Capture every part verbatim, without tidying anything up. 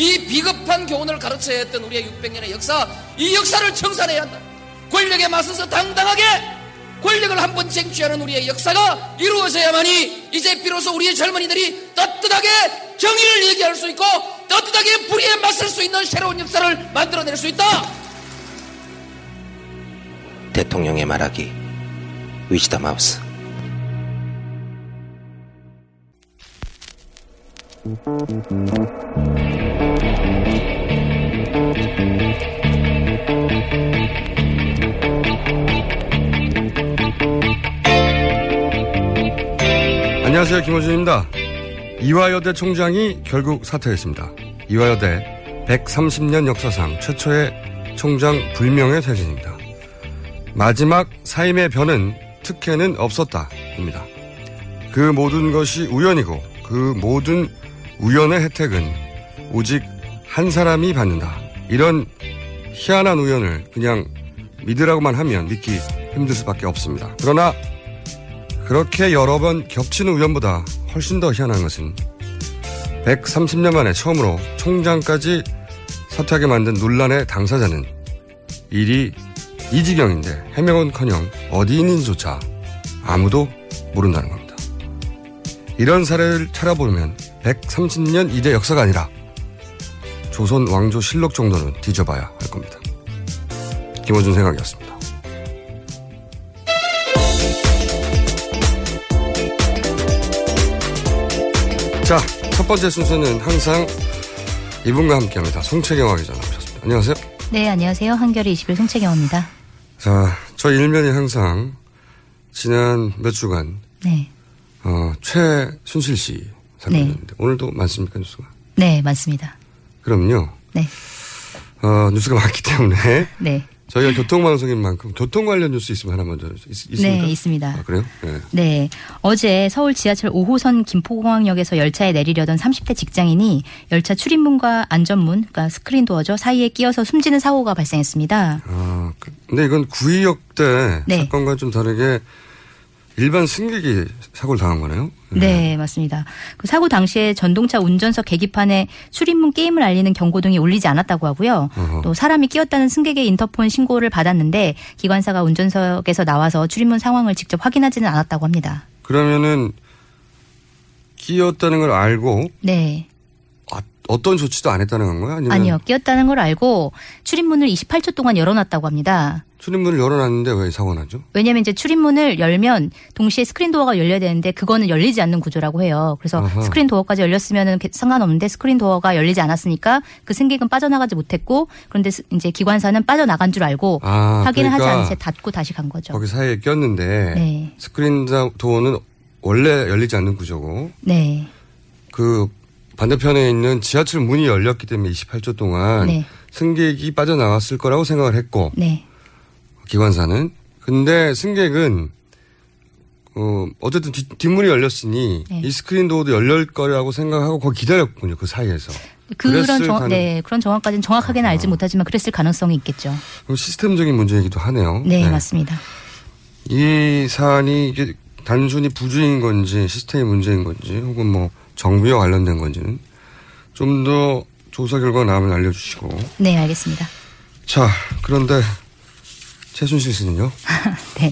이 비겁한 교훈을 가르쳐야 했던 우리의 육백 년의 역사, 이 역사를 청산해야 한다. 권력에 맞서서 당당하게 권력을 한번 쟁취하는 우리의 역사가 이루어져야만이 이제 비로소 우리의 젊은이들이 떳떳하게 정의를 얘기할 수 있고 떳떳하게 불의에 맞설 수 있는 새로운 역사를 만들어낼 수 있다. 대통령의 말하기, 위즈덤 하우스. 안녕하세요, 김호준입니다. 이화여대 총장이 결국 사퇴했습니다. 이화여대 백삼십 년 역사상 최초의 총장 불명예 퇴진입니다. 마지막 사임의 변은 특혜는 없었다입니다. 그 모든 것이 우연이고 그 모든 우연의 혜택은 오직 한 사람이 받는다. 이런 희한한 우연을 그냥 믿으라고만 하면 믿기 힘들 수밖에 없습니다. 그러나 그렇게 여러 번 겹치는 우연보다 훨씬 더 희한한 것은 백삼십 년 만에 처음으로 총장까지 사퇴하게 만든 논란의 당사자는 일이 이 지경인데 해명은커녕 어디인인조차 아무도 모른다는 겁니다. 이런 사례를 찾아보면 백삼십 년 이대 역사가 아니라 조선 왕조 실록 정도는 뒤져봐야 할 겁니다. 김호준 생각이었습니다. 자, 첫 번째 순서는 항상 이분과 함께합니다. 송채경화 기자 나오셨습니다. 안녕하세요. 네, 안녕하세요. 한겨레 이십일 송채경화입니다. 자, 저희 일면이 항상 지난 몇 주간 네. 어, 최순실 씨 사건이었는데 네. 오늘도 많습니까, 뉴스가? 네, 많습니다. 그럼요. 네. 어, 뉴스가 많기 때문에 네. 저희가 교통방송인 만큼 교통 관련 뉴스 있으면 하나 먼저 있습니까? 네, 있습니다. 아, 그래요? 네. 네. 어제 서울 지하철 오 호선 김포공항역에서 열차에 내리려던 삼십 대 직장인이 열차 출입문과 안전문, 그러니까 스크린도어죠, 사이에 끼어서 숨지는 사고가 발생했습니다. 아, 근데 이건 구이역대 네. 사건과 좀 다르게 일반 승객이 사고를 당한 거네요? 네, 네 맞습니다. 그 사고 당시에 전동차 운전석 계기판에 출입문 게임을 알리는 경고등이 울리지 않았다고 하고요. 어허. 또 사람이 끼었다는 승객의 인터폰 신고를 받았는데 기관사가 운전석에서 나와서 출입문 상황을 직접 확인하지는 않았다고 합니다. 그러면은 끼었다는 걸 알고 네. 아, 어떤 조치도 안 했다는 건가요? 아니면 아니요. 끼었다는 걸 알고 출입문을 이십팔 초 동안 열어놨다고 합니다. 출입문을 열어놨는데 왜 사고 나죠? 왜냐하면 이제 출입문을 열면 동시에 스크린도어가 열려야 되는데 그거는 열리지 않는 구조라고 해요. 그래서 아하. 스크린도어까지 열렸으면 상관없는데 스크린도어가 열리지 않았으니까 그 승객은 빠져나가지 못했고 그런데 이제 기관사는 빠져나간 줄 알고 아, 확인을 그러니까 하지 않은 채 닫고 다시 간 거죠. 거기 사이에 꼈는데 네. 스크린도어는 원래 열리지 않는 구조고 네. 그 반대편에 있는 지하철 문이 열렸기 때문에 이십팔 초 동안 네. 승객이 빠져나왔을 거라고 생각을 했고 네. 기관사는. 근데 승객은 어, 어쨌든 뒤, 뒷문이 열렸으니 네. 이 스크린도어도 열릴 거라고 생각하고 거기 기다렸군요. 그 사이에서. 그런 정, 가능... 네, 그런 정확까지는 정확하게는 아, 알지 못하지만 그랬을 가능성이 있겠죠. 시스템적인 문제이기도 하네요. 네, 네. 맞습니다. 이 사안이 이게 단순히 부주의인 건지 시스템의 문제인 건지 혹은 뭐 정부와 관련된 건지는 좀 더 조사 결과가 나오면 알려주시고. 네, 알겠습니다. 자, 그런데 최순실 씨는요? 네.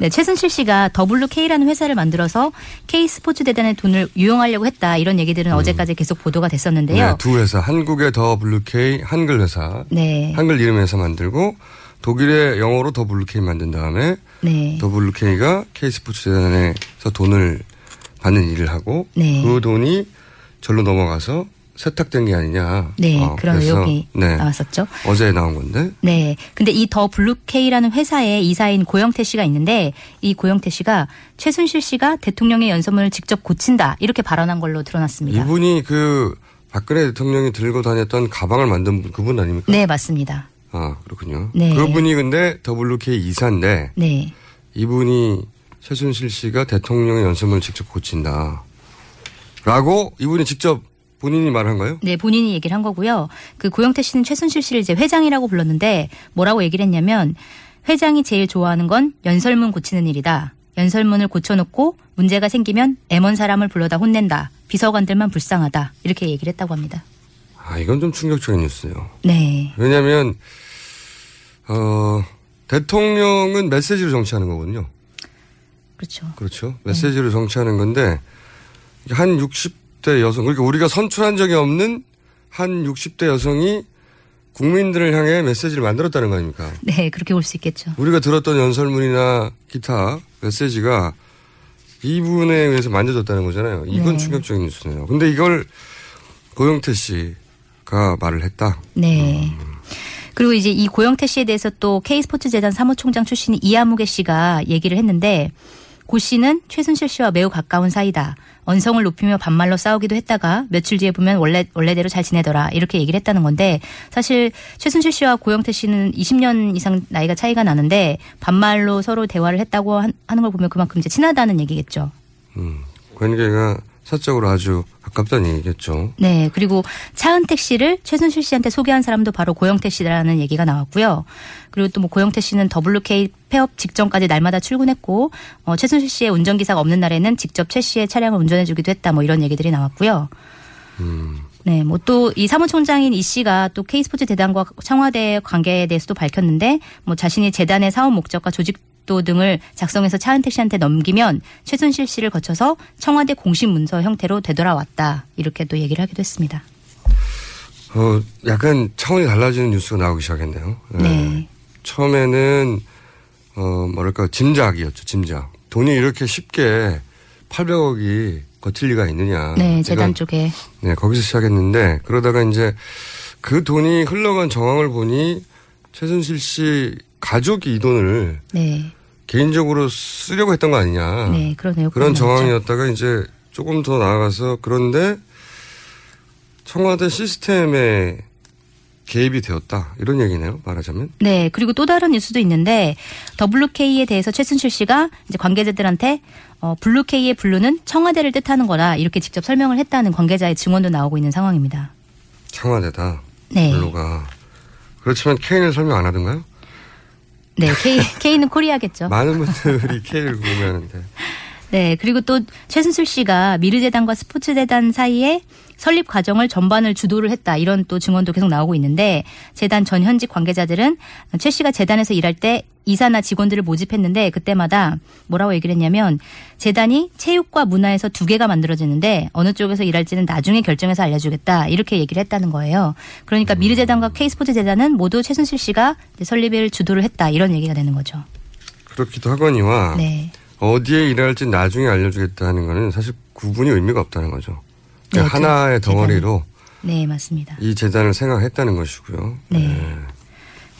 네, 최순실 씨가 더블루K라는 회사를 만들어서 K스포츠재단의 돈을 유용하려고 했다. 이런 얘기들은 음. 어제까지 계속 보도가 됐었는데요. 네, 두 회사. 한국의 더블루K 한글 회사. 네. 한글 이름 회사 만들고 독일의 영어로 더블루K 만든 다음에 네. 더블루K가 K스포츠재단에서 돈을 받는 일을 하고 네. 그 돈이 절로 넘어가서 세탁된 게 아니냐. 네, 어, 그런 의혹이 네, 나왔었죠. 어제 나온 건데. 네, 근데 이 더블루K라는 회사의 이사인 고영태 씨가 있는데 이 고영태 씨가 최순실 씨가 대통령의 연설문을 직접 고친다 이렇게 발언한 걸로 드러났습니다. 이분이 그 박근혜 대통령이 들고 다녔던 가방을 만든 분, 그분 아닙니까? 네, 맞습니다. 아, 그렇군요. 네. 그분이 근데 더블유케이 이사인데 네. 이분이 최순실 씨가 대통령의 연설문을 직접 고친다. 라고 이분이 직접 본인이 말한가요? 네, 본인이 얘기를 한 거고요. 그 고영태 씨는 최순실 씨를 이제 회장이라고 불렀는데 뭐라고 얘기를 했냐면 회장이 제일 좋아하는 건 연설문 고치는 일이다. 연설문을 고쳐놓고 문제가 생기면 엠원 사람을 불러다 혼낸다. 비서관들만 불쌍하다. 이렇게 얘기를 했다고 합니다. 아, 이건 좀 충격적인 뉴스예요. 네. 왜냐하면 어, 대통령은 메시지로 정치하는 거거든요. 그렇죠. 그렇죠. 메시지로 네. 정치하는 건데 한 육십 대 여성, 그러니까 우리가 선출한 적이 없는 한 육십 대 여성이 국민들을 향해 메시지를 만들었다는 거 아닙니까? 네, 그렇게 볼 수 있겠죠. 우리가 들었던 연설문이나 기타 메시지가 이분에 의해서 만들어졌다는 거잖아요. 이건 네. 충격적인 뉴스네요. 근데 이걸 고영태 씨가 말을 했다. 네. 음. 그리고 이제 이 고영태 씨에 대해서 또 K스포츠재단 사무총장 출신인 이하무개 씨가 얘기를 했는데 고 씨는 최순실 씨와 매우 가까운 사이다. 언성을 높이며 반말로 싸우기도 했다가 며칠 뒤에 보면 원래, 원래대로 잘 지내더라. 이렇게 얘기를 했다는 건데 사실 최순실 씨와 고영태 씨는 이십 년 이상 나이가 차이가 나는데 반말로 서로 대화를 했다고 한, 하는 걸 보면 그만큼 이제 친하다는 얘기겠죠. 음, 관계가 사적으로 아주 가깝다는 얘기겠죠. 네. 그리고 차은택 씨를 최순실 씨한테 소개한 사람도 바로 고영태 씨라는 얘기가 나왔고요. 그리고 또 뭐 고영태 씨는 더블유케이 폐업 직전까지 날마다 출근했고 어, 최순실 씨의 운전기사가 없는 날에는 직접 최 씨의 차량을 운전해주기도 했다. 뭐 이런 얘기들이 나왔고요. 음. 네, 뭐 또 이 사무총장인 이 씨가 또 K스포츠 재단과 청와대의 관계에 대해서도 밝혔는데 뭐 자신이 재단의 사업 목적과 조직 도 등을 작성해서 차은택 씨한테 넘기면 최순실 씨를 거쳐서 청와대 공식 문서 형태로 되돌아왔다. 이렇게 또 얘기를 하기도 했습니다. 어, 약간 차원이 달라지는 뉴스가 나오기 시작했네요. 네. 네. 처음에는 어, 뭐랄까 짐작이었죠. 짐작. 돈이 이렇게 쉽게 팔백억이 거칠 리가 있느냐. 네. 재단 쪽에. 네. 거기서 시작했는데 그러다가 이제 그 돈이 흘러간 정황을 보니 최순실 씨 가족이 이 돈을 네. 개인적으로 쓰려고 했던 거 아니냐. 네, 그러네요. 그런 정황이었다가 맞죠. 이제 조금 더 나아가서 그런데 청와대 시스템에 개입이 되었다. 이런 얘기네요. 말하자면. 네. 그리고 또 다른 뉴스도 있는데 더블유케이에 대해서 최순실 씨가 이제 관계자들한테 어, 블루K의 블루는 청와대를 뜻하는 거라 이렇게 직접 설명을 했다는 관계자의 증언도 나오고 있는 상황입니다. 청와대다. 네. 블루가. 그렇지만 K는 설명 안 하던가요? 네, K, K는 코리아겠죠. 많은 분들이 K를 구매하는데. 네, 그리고 또 최순실 씨가 미르재단과 스포츠재단 사이에 설립 과정을 전반을 주도를 했다. 이런 또 증언도 계속 나오고 있는데 재단 전 현직 관계자들은 최 씨가 재단에서 일할 때 이사나 직원들을 모집했는데 그때마다 뭐라고 얘기를 했냐면 재단이 체육과 문화에서 두 개가 만들어지는데 어느 쪽에서 일할지는 나중에 결정해서 알려주겠다. 이렇게 얘기를 했다는 거예요. 그러니까 음. 미르재단과 K스포츠재단은 모두 최순실 씨가 설립을 주도를 했다. 이런 얘기가 되는 거죠. 그렇기도 하거니와 네. 어디에 일할지 나중에 알려주겠다 하는 거는 사실 구분이 의미가 없다는 거죠. 네, 하나의 덩어리로 네, 맞습니다. 이 재단을 생각했다는 것이고요. 네. 네.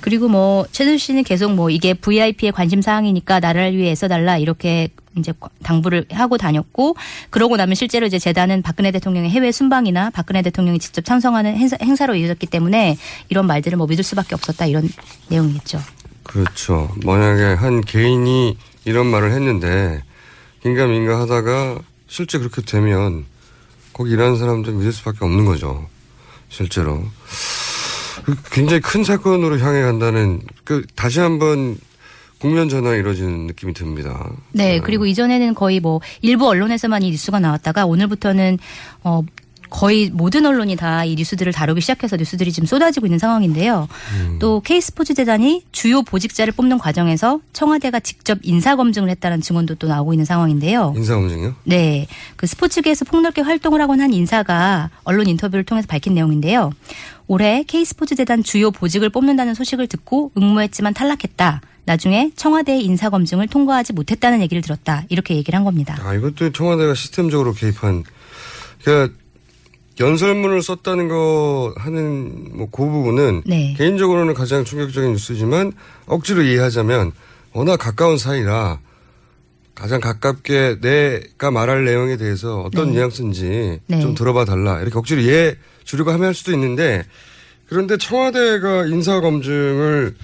그리고 뭐 최순실 씨는 계속 뭐 이게 브이아이피의 관심 사항이니까 나를 위해 애써달라 이렇게 이제 당부를 하고 다녔고 그러고 나면 실제로 이제 재단은 박근혜 대통령의 해외 순방이나 박근혜 대통령이 직접 참석하는 행사, 행사로 이어졌기 때문에 이런 말들을 뭐 믿을 수밖에 없었다 이런 내용이겠죠. 그렇죠. 만약에 한 개인이 이런 말을 했는데 긴가민가 하다가 실제 그렇게 되면 거기 일하는 사람들 믿을 수밖에 없는 거죠. 실제로. 굉장히 큰 사건으로 향해 간다는 그 다시 한번 국면 전환이 이루어지는 느낌이 듭니다. 네. 그리고 이전에는 거의 뭐 일부 언론에서만 이 뉴스가 나왔다가 오늘부터는 어 거의 모든 언론이 다 이 뉴스들을 다루기 시작해서 뉴스들이 지금 쏟아지고 있는 상황인데요. 음. 또 K스포츠재단이 주요 보직자를 뽑는 과정에서 청와대가 직접 인사검증을 했다는 증언도 또 나오고 있는 상황인데요. 인사검증이요? 네. 그 스포츠계에서 폭넓게 활동을 하곤 한 인사가 언론 인터뷰를 통해서 밝힌 내용인데요. 올해 K스포츠재단 주요 보직을 뽑는다는 소식을 듣고 응모했지만 탈락했다. 나중에 청와대의 인사검증을 통과하지 못했다는 얘기를 들었다. 이렇게 얘기를 한 겁니다. 아, 이것도 청와대가 시스템적으로 개입한. 그러니까 연설문을 썼다는 거 하는 뭐 그 부분은 네. 개인적으로는 가장 충격적인 뉴스지만 억지로 이해하자면 워낙 가까운 사이라 가장 가깝게 내가 말할 내용에 대해서 어떤 네. 뉘앙스인지 네. 좀 들어봐 달라 이렇게 억지로 이해 주류가 함의할 수도 있는데, 그런데 청와대가 인사검증을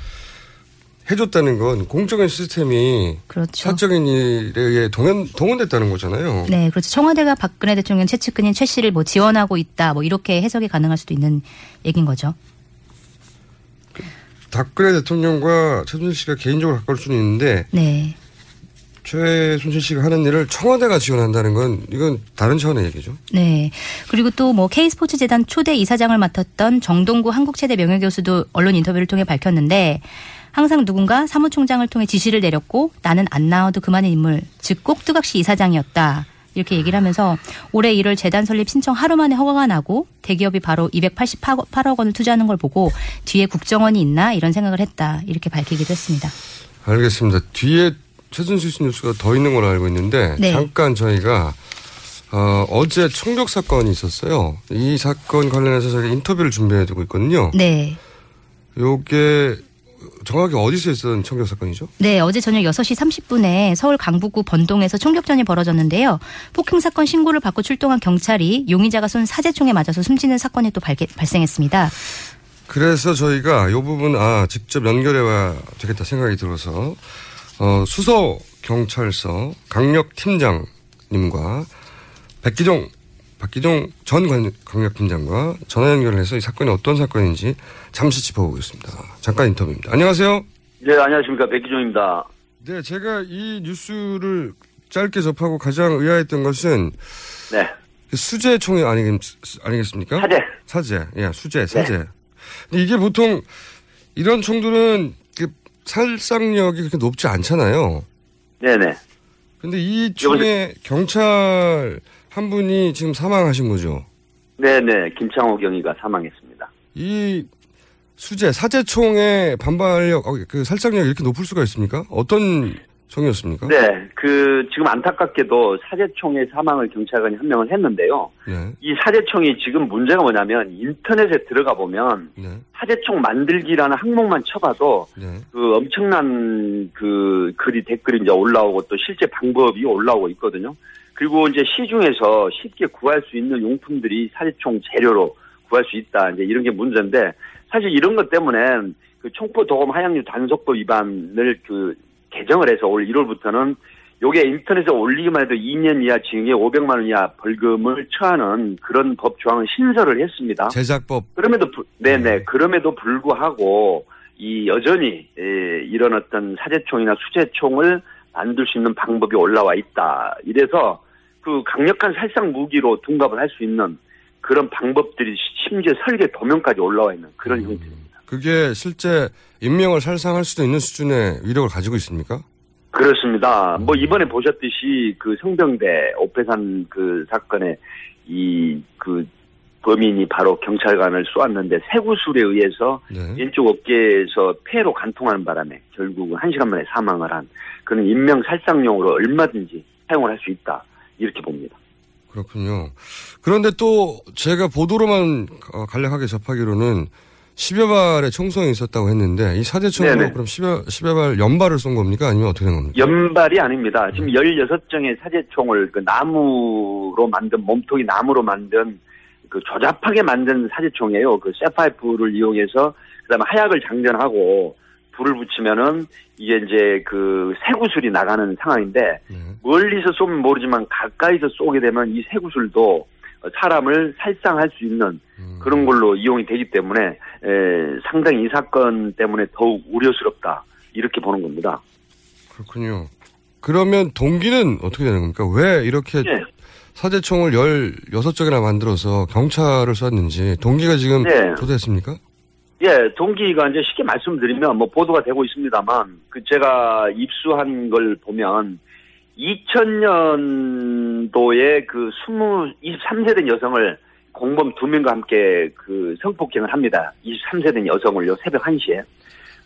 해줬다는 건 공적인 시스템이 그렇죠. 사적인 일에 의해 동원, 동원됐다는 거잖아요. 네, 그렇죠. 청와대가 박근혜 대통령 최측근인 최 씨를 뭐 지원하고 있다, 뭐 이렇게 해석이 가능할 수도 있는 얘기인 거죠. 박근혜 대통령과 최순실 씨가 개인적으로 가까울 수는 있는데 네. 최순실 씨가 하는 일을 청와대가 지원한다는 건 이건 다른 차원의 얘기죠. 네. 그리고 또 뭐 K스포츠재단 초대 이사장을 맡았던 정동구 한국체대 명예교수도 언론 인터뷰를 통해 밝혔는데 항상 누군가 사무총장을 통해 지시를 내렸고 나는 안 나와도 그만인 인물, 즉 꼭두각시 이사장이었다. 이렇게 얘기를 하면서 올해 일월 재단 설립 신청 하루 만에 허가가 나고 대기업이 바로 이백팔십팔억 원을 투자하는 걸 보고 뒤에 국정원이 있나 이런 생각을 했다. 이렇게 밝히기도 했습니다. 알겠습니다. 뒤에 최순실 씨 뉴스가 더 있는 걸로 알고 있는데 네. 잠깐 저희가 어, 어제 총격 사건이 있었어요. 이 사건 관련해서 저희가 인터뷰를 준비해두고 있거든요. 네. 요게 정확히 어디서 있었던 총격 사건이죠? 네. 어제 저녁 여섯 시 삼십 분에 서울 강북구 번동에서 총격전이 벌어졌는데요. 폭행 사건 신고를 받고 출동한 경찰이 용의자가 쏜 사제총에 맞아서 숨지는 사건이 또 발개, 발생했습니다. 그래서 저희가 이 부분 아 직접 연결해야 되겠다 생각이 들어서 어, 수서경찰서 강력팀장님과 백기종, 박기종 전 강력팀장과 전화 연결을 해서 이 사건이 어떤 사건인지 잠시 짚어보겠습니다. 잠깐 인터뷰입니다. 안녕하세요. 네, 안녕하십니까. 백기종입니다. 네, 제가 이 뉴스를 짧게 접하고 가장 의아했던 것은 네. 수재총이 아니, 아니겠습니까? 사재. 사재. 예, 수재, 사재. 네. 근데 이게 보통 이런 총들은 살상력이 그렇게 높지 않잖아요. 네네. 근데 이 총에 경찰 한 분이 지금 사망하신 거죠? 네네. 김창호 경위가 사망했습니다. 이 수재, 사제총의 반발력, 그 살상력이 이렇게 높을 수가 있습니까? 어떤 총이었습니까? 네. 그, 지금 안타깝게도 사제총의 사망을 경찰관이 한 명을 했는데요. 네. 이 사제총이 지금 문제가 뭐냐면 인터넷에 들어가 보면 네. 사제총 만들기라는 항목만 쳐봐도 네. 그 엄청난 그 글이 댓글이 이제 올라오고 또 실제 방법이 올라오고 있거든요. 그리고 이제 시중에서 쉽게 구할 수 있는 용품들이 사제총 재료로 구할 수 있다. 이제 이런 게 문제인데 사실 이런 것 때문에 그 총포 도검 하향률 단속법 위반을 그 개정을 해서 올 일월부터는 요게 인터넷에 올리기만 해도 이 년 이하 징역에 오백만 원 이하 벌금을 처하는 그런 법 조항을 신설을 했습니다. 제작법. 그럼에도 부, 네네 네. 그럼에도 불구하고 이 여전히 에, 이런 어떤 사제총이나 수제총을 만들 수 있는 방법이 올라와 있다. 이래서 그 강력한 살상 무기로 둔갑을 할 수 있는 그런 방법들이 심지어 설계 도면까지 올라와 있는 그런 음. 형태입니다. 그게 실제 인명을 살상할 수도 있는 수준의 위력을 가지고 있습니까? 그렇습니다. 뭐 이번에 보셨듯이 그 성병대 오패산 그 사건에 이 그 범인이 바로 경찰관을 쏘았는데 세구술에 의해서 네. 왼쪽 어깨에서 폐로 관통하는 바람에 결국은 한 시간 만에 사망을 한 그런 인명 살상용으로 얼마든지 사용을 할 수 있다 이렇게 봅니다. 그렇군요. 그런데 또 제가 보도로만 간략하게 접하기로는 십여 발의 총성이 있었다고 했는데, 이 사제총으로 그럼 십여 발 연발을 쏜 겁니까? 아니면 어떻게 된 겁니까? 연발이 아닙니다. 지금 열여섯 정의 사제총을 그 나무로 만든, 몸통이 나무로 만든, 그 조잡하게 만든 사제총이에요. 그 쇠파이프를 이용해서, 그 다음에 하약을 장전하고, 불을 붙이면은, 이게 이제 그 새구슬이 나가는 상황인데, 네. 멀리서 쏘면 모르지만 가까이서 쏘게 되면 이 새구슬도 사람을 살상할 수 있는 그런 걸로 이용이 되기 때문에 에, 상당히 이 사건 때문에 더욱 우려스럽다 이렇게 보는 겁니다. 그렇군요. 그러면 동기는 어떻게 되는 겁니까? 왜 이렇게 네. 사제총을 열여섯 정이나 만들어서 경찰을 쐈는지 동기가 지금 네. 조사했습니까? 예, 동기가 이제 쉽게 말씀드리면 뭐 보도가 되고 있습니다만 그 제가 입수한 걸 보면 이천 년도에 그 이십삼 세 된 여성을 공범 두 명과 함께 그 성폭행을 합니다. 이십삼 세 된 여성을요, 새벽 한 시에.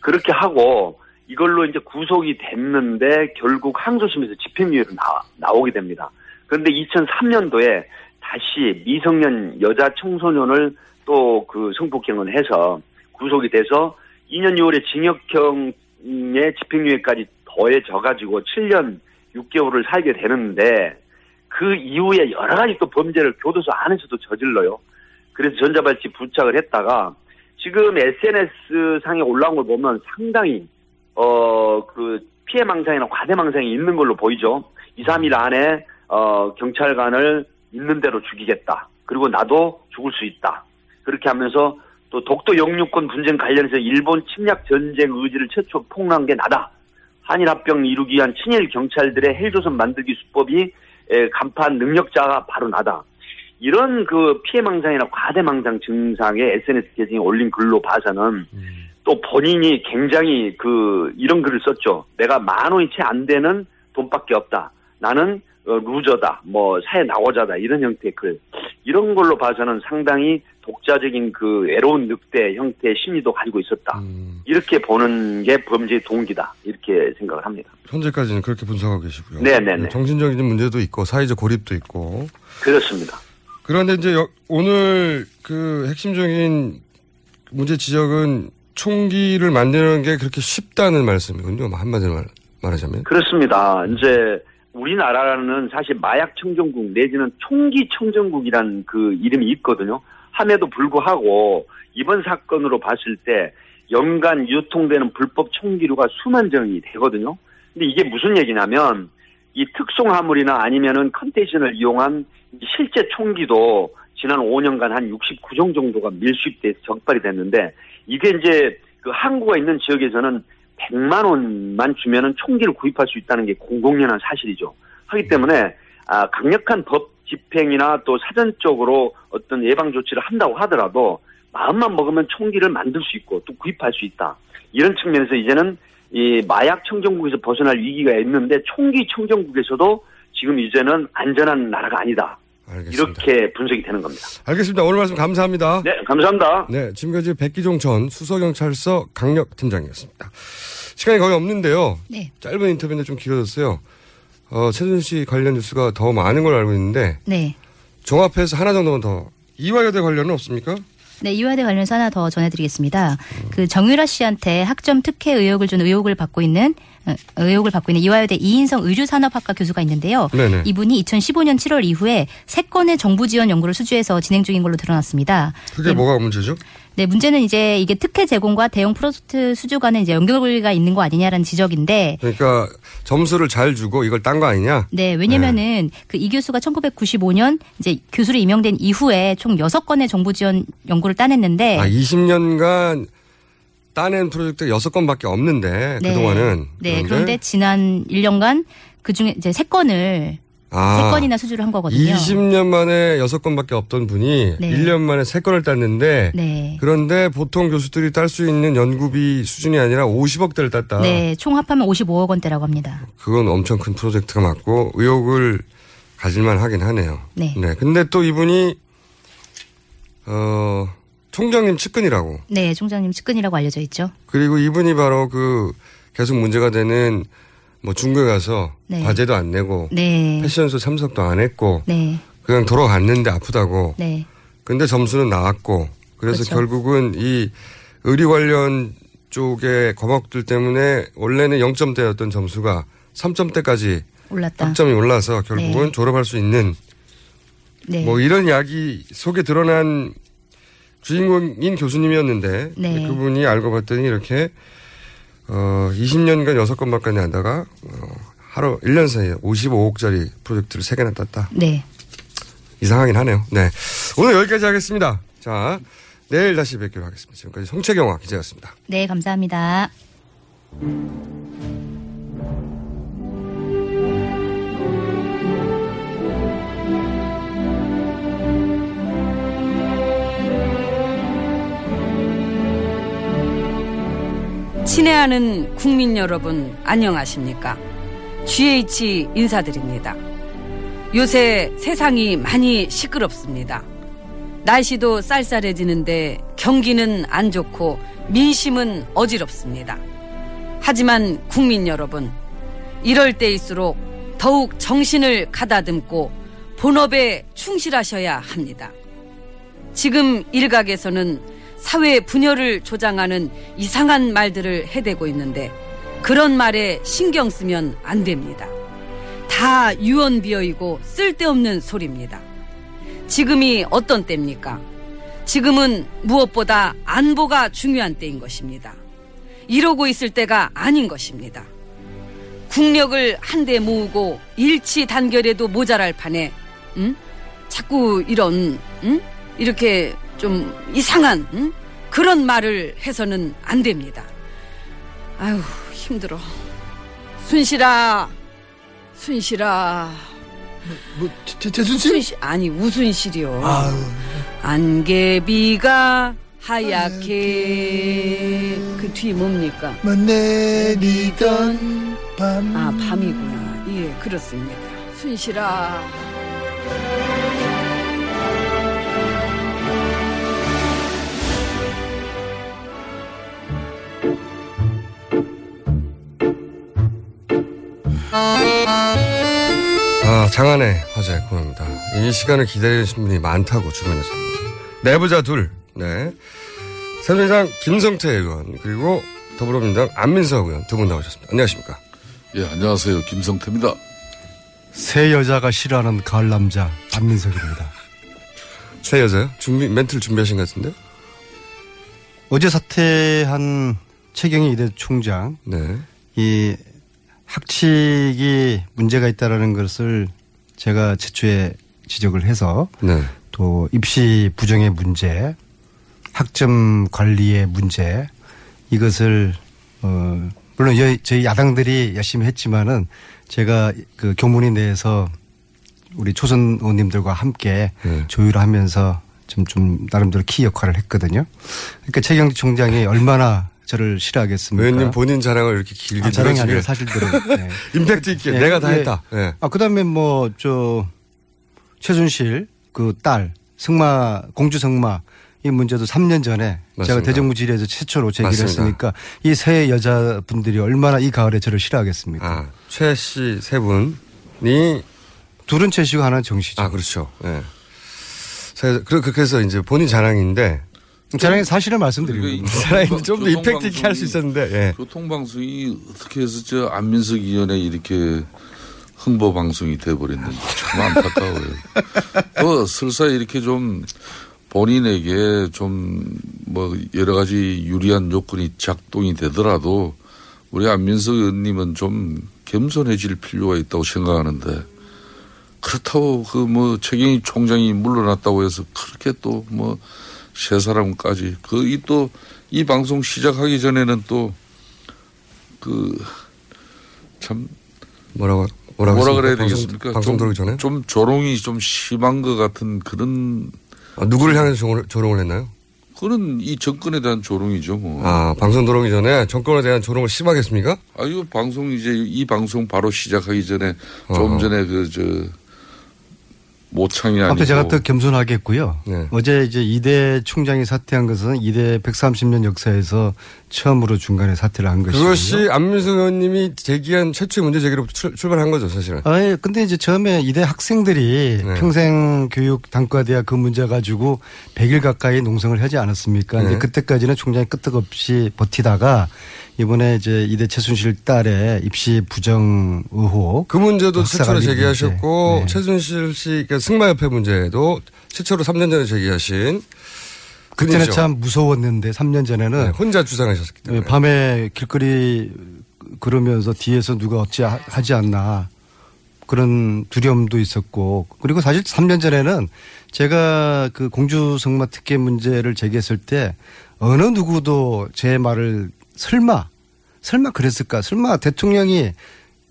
그렇게 하고 이걸로 이제 구속이 됐는데 결국 항소심에서 집행유예로 나, 나오게 됩니다. 그런데 이천삼 년도에 다시 미성년 여자 청소년을 또 그 성폭행을 해서 구속이 돼서 이 년 유 월에 징역형의 집행유예까지 더해져가지고 칠 년 육 개월을 살게 되는데 그 이후에 여러 가지 또 범죄를 교도소 안에서도 저질러요. 그래서 전자발찌 부착을 했다가 지금 에스엔에스상에 올라온 걸 보면 상당히 어, 그 피해망상이나 과대망상이 있는 걸로 보이죠. 이, 삼 일 안에 어, 경찰관을 있는 대로 죽이겠다. 그리고 나도 죽을 수 있다. 그렇게 하면서 또 독도 영유권 분쟁 관련해서 일본 침략 전쟁 의지를 최초 폭로한 게 나다. 한일 합병 이루기 위한 친일 경찰들의 헬조선 만들기 수법이 간판 능력자가 바로 나다. 이런 그 피해망상이나 과대망상 증상에 에스엔에스 계정에 올린 글로 봐서는 또 본인이 굉장히 그 이런 글을 썼죠. 내가 만 원이 채 안 되는 돈밖에 없다. 나는 루저다. 뭐 사회 낙오자다. 이런 형태의 글. 이런 걸로 봐서는 상당히 독자적인 그 외로운 늑대 형태의 심리도 가지고 있었다. 음. 이렇게 보는 게 범죄의 동기다. 이렇게 생각을 합니다. 현재까지는 그렇게 분석하고 계시고요. 네네네. 정신적인 문제도 있고 사회적 고립도 있고. 그렇습니다. 그런데 이제 오늘 그 핵심적인 문제 지적은 총기를 만드는 게 그렇게 쉽다는 말씀이군요. 한마디로 말, 말하자면. 그렇습니다. 이제 우리나라는 사실 마약 청정국 내지는 총기 청정국이라는 그 이름이 있거든요. 함에도 불구하고 이번 사건으로 봤을 때 연간 유통되는 불법 총기류가 수만 정이 되거든요. 근데 이게 무슨 얘기냐면 이 특송화물이나 아니면은 컨테이션을 이용한 실제 총기도 지난 오 년간 한 육십구 종 정도가 밀수입돼서 적발이 됐는데 이게 이제 그 항구가 있는 지역에서는 백만 원만 주면은 총기를 구입할 수 있다는 게 공공연한 사실이죠. 하기 때문에 아 강력한 법 집행이나 또 사전적으로 어떤 예방 조치를 한다고 하더라도 마음만 먹으면 총기를 만들 수 있고 또 구입할 수 있다. 이런 측면에서 이제는 이 마약 청정국에서 벗어날 위기가 있는데 총기 청정국에서도 지금 이제는 안전한 나라가 아니다. 알겠습니다. 이렇게 분석이 되는 겁니다. 알겠습니다. 오늘 말씀 감사합니다. 네, 감사합니다. 네, 지금까지 백기종 전 수서경찰서 강력팀장이었습니다. 시간이 거의 없는데요. 네. 짧은 인터뷰인데 좀 길어졌어요. 어, 최순실 씨 관련 뉴스가 더 많은 걸 알고 있는데. 네. 종합해서 하나 정도만 더. 이화여대 관련은 없습니까? 네, 이화여대 관련해서 하나 더 전해드리겠습니다. 음. 그 정유라 씨한테 학점 특혜 의혹을 준 의혹을 받고 있는 의혹을 받고 있는 이화여대 이인성 의류산업학과 교수가 있는데요. 네네. 이분이 이천십오 년 칠월 이후에 세 건의 정부 지원 연구를 수주해서 진행 중인 걸로 드러났습니다. 그게 네. 뭐가 문제죠? 네, 문제는 이제 이게 특혜 제공과 대형 프로젝트 수주 간에 이제 연결고리가 있는 거 아니냐라는 지적인데. 그러니까 점수를 잘 주고 이걸 딴 거 아니냐? 네, 왜냐면은 네. 그 이 교수가 천구백구십오 년 이제 교수로 임명된 이후에 총 여섯 건의 정부 지원 연구를 따냈는데. 아, 이십 년간 따낸 프로젝트가 여섯 건밖에 없는데 네. 그동안은. 네. 그런데, 그런데 지난 일 년간 그중에 이제 세 건을 아, 세 건이나 수주를 한 거거든요. 이십 년 만에 여섯 건밖에 없던 분이 네. 일 년 만에 세 건을 땄는데 네. 그런데 보통 교수들이 딸 수 있는 연구비 수준이 아니라 오십억대를 땄다. 네. 총 합하면 오십오억 원대라고 합니다. 그건 엄청 큰 프로젝트가 맞고 의혹을 가질만 하긴 하네요. 네. 네. 근데 또 이분이 어... 총장님 측근이라고. 네, 총장님 측근이라고 알려져 있죠. 그리고 이분이 바로 그 계속 문제가 되는 뭐 중국에 가서 네. 과제도 안 내고 네. 패션쇼 참석도 안 했고 네. 그냥 돌아갔는데 아프다고. 네. 근데 점수는 나왔고 그래서 그렇죠. 결국은 이 의류 관련 쪽의 과목들 때문에 원래는 영 점대였던 점수가 삼 점대까지 올랐다. 학점이 올라서 결국은 네. 졸업할 수 있는 네. 뭐 이런 이야기 속에 드러난 주인공인 교수님이었는데 네. 그분이 알고 봤더니 이렇게 어, 이십 년간 여섯 건밖에 안 하다가 어, 하루 일 년 사이에 오십오억짜리 프로젝트를 세 개나 땄다. 네. 이상하긴 하네요. 네. 오늘 여기까지 하겠습니다. 자, 내일 다시 뵙기로 하겠습니다. 지금까지 송채경화 기자였습니다. 네, 감사합니다. 친애하는 국민 여러분 안녕하십니까? 지에이치 인사드립니다. 요새 세상이 많이 시끄럽습니다. 날씨도 쌀쌀해지는데 경기는 안 좋고 민심은 어지럽습니다. 하지만 국민 여러분, 이럴 때일수록 더욱 정신을 가다듬고 본업에 충실하셔야 합니다. 지금 일각에서는 사회 분열을 조장하는 이상한 말들을 해대고 있는데 그런 말에 신경 쓰면 안 됩니다. 다 유언비어이고 쓸데없는 소리입니다. 지금이 어떤 때입니까? 지금은 무엇보다 안보가 중요한 때인 것입니다. 이러고 있을 때가 아닌 것입니다. 국력을 한데 모으고 일치 단결에도 모자랄 판에 음? 자꾸 이런 음? 이렇게 좀 이상한 음? 그런 말을 해서는 안 됩니다. 아유, 힘들어. 순실아, 순실아. 뭐, 최순실? 아니, 우순실이요. 아유. 안개비가 하얗게, 그 뒤 뭡니까? 내리던 밤. 아, 밤이구나. 예, 그렇습니다. 순실아. 아, 장안의 화제 코너입니다. 이미 시간을 기다리시는 분이 많다고 주변에서. 내부자 둘. 네. 새누리당 김성태 의원 그리고 더불어민주당 안민석 의원 두 분 나오셨습니다. 안녕하십니까? 예, 안녕하세요. 김성태입니다. 새 여자가 싫어하는 가을 남자 안민석입니다. 새 여자요? 준비 멘트를 준비하신 것 같은데? 어제 사퇴한 최경희 이대 총장. 네. 이 학칙이 문제가 있다라는 것을 제가 최초에 지적을 해서 네. 또 입시 부정의 문제, 학점 관리의 문제, 이것을 어 물론 저희 야당들이 열심히 했지만은 제가 그 교문위 내에서 우리 초선 의원님들과 함께 네. 조율하면서 좀 좀 나름대로 키 역할을 했거든요. 그러니까 최경희 총장이 얼마나 저를 싫어하겠습니까? 의원님 본인 자랑을 이렇게 길게. 아, 자랑이 아니라 사실대로. 네. 임팩트 있게 네. 내가 네. 다 했다. 네. 아, 그다음에 뭐 저 최순실 그 딸 승마 공주 승마 이 문제도 삼 년 전에 맞습니다. 제가 대정부 질의에서 최초로 제기를 맞습니다. 했으니까 이 세 여자분들이 얼마나 이 가을에 저를 싫어하겠습니까? 아, 최 씨 세 분이 둘은 최 씨고 하나는 정 씨죠. 아, 그렇죠. 예. 네. 그렇게 해서 이제 본인 자랑인데. 자랑의 사실을 말씀드리고 자랑이 좀 더 임팩트 있게 할 수 있었는데 예. 교통방송이 어떻게 해서 저 안민석 의원의 이렇게 흥보 방송이 돼버렸는지 참 안타까워요. 또 설사 이렇게 좀 본인에게 좀 뭐 여러 가지 유리한 요건이 작동이 되더라도 우리 안민석 의원님은 좀 겸손해질 필요가 있다고 생각하는데 그렇다고 그 뭐 최경희 총장이 물러났다고 해서 그렇게 또 뭐 세 사람까지 그 이 또 이 방송 시작하기 전에는 또 그 참 뭐라고 뭐라, 뭐라 그래야 방송, 되겠습니까? 방송 들어오기 전에 좀 조롱이 좀 심한 것 같은 그런. 아, 누구를 향해서 조롱을, 조롱을 했나요? 그건 이 정권에 대한 조롱이죠, 뭐. 아, 방송 들어오기 전에 정권에 대한 조롱을 심하게 했습니까? 아, 이거 방송 이제 이 방송 바로 시작하기 전에 어. 좀 전에 그 저. 모창이 아니고. 제가 더 겸손하게 했고요. 네. 어제 이제 이대 총장이 사퇴한 것은 이대 백삼십 년 역사에서 처음으로 중간에 사퇴를 한 것이고요. 그것이 안민석 의원님이 제기한 최초의 문제 제기로 출, 출발한 거죠, 사실은. 아, 예. 근데 이제 처음에 이대 학생들이 네. 평생 교육 단과대학 그 문제 가지고 백 일 가까이 농성을 하지 않았습니까? 네. 이제 그때까지는 총장이 끄떡없이 버티다가 이번에 이제 이대 최순실 딸의 입시 부정 의혹. 그 문제도 최초로 제기하셨고 네. 최순실 씨 승마협회 문제도 최초로 삼 년 전에 제기하신. 그때는 분이죠. 참 무서웠는데 삼 년 전에는. 네, 혼자 주장하셨기 때문에. 밤에 길거리 걸으면서 뒤에서 누가 어찌 하지 않나 그런 두려움도 있었고 그리고 사실 삼 년 전에는 제가 그 공주 승마 특혜 문제를 제기했을 때 어느 누구도 제 말을 설마, 설마 그랬을까? 설마 대통령이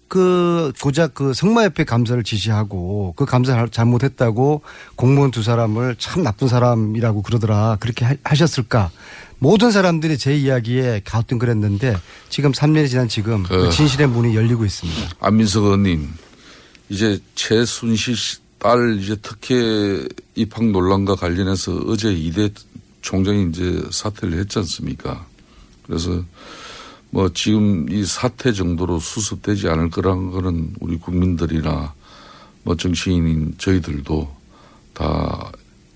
그 고작 그 승마협회 감사를 지시하고 그 감사 잘못했다고 공무원 두 사람을 참 나쁜 사람이라고 그러더라. 그렇게 하, 하셨을까? 모든 사람들이 제 이야기에 가혹등그랬는데 지금 삼 년이 지난 지금 그 진실의 문이 열리고 있습니다. 안민석 의원님, 이제 최순실 딸 이제 특혜 입학 논란과 관련해서 어제 이대 총장이 이제 사퇴를 했지 않습니까? 그래서 뭐 지금 이 사태 정도로 수습되지 않을 거라는 거는 우리 국민들이나 뭐 정치인인 저희들도 다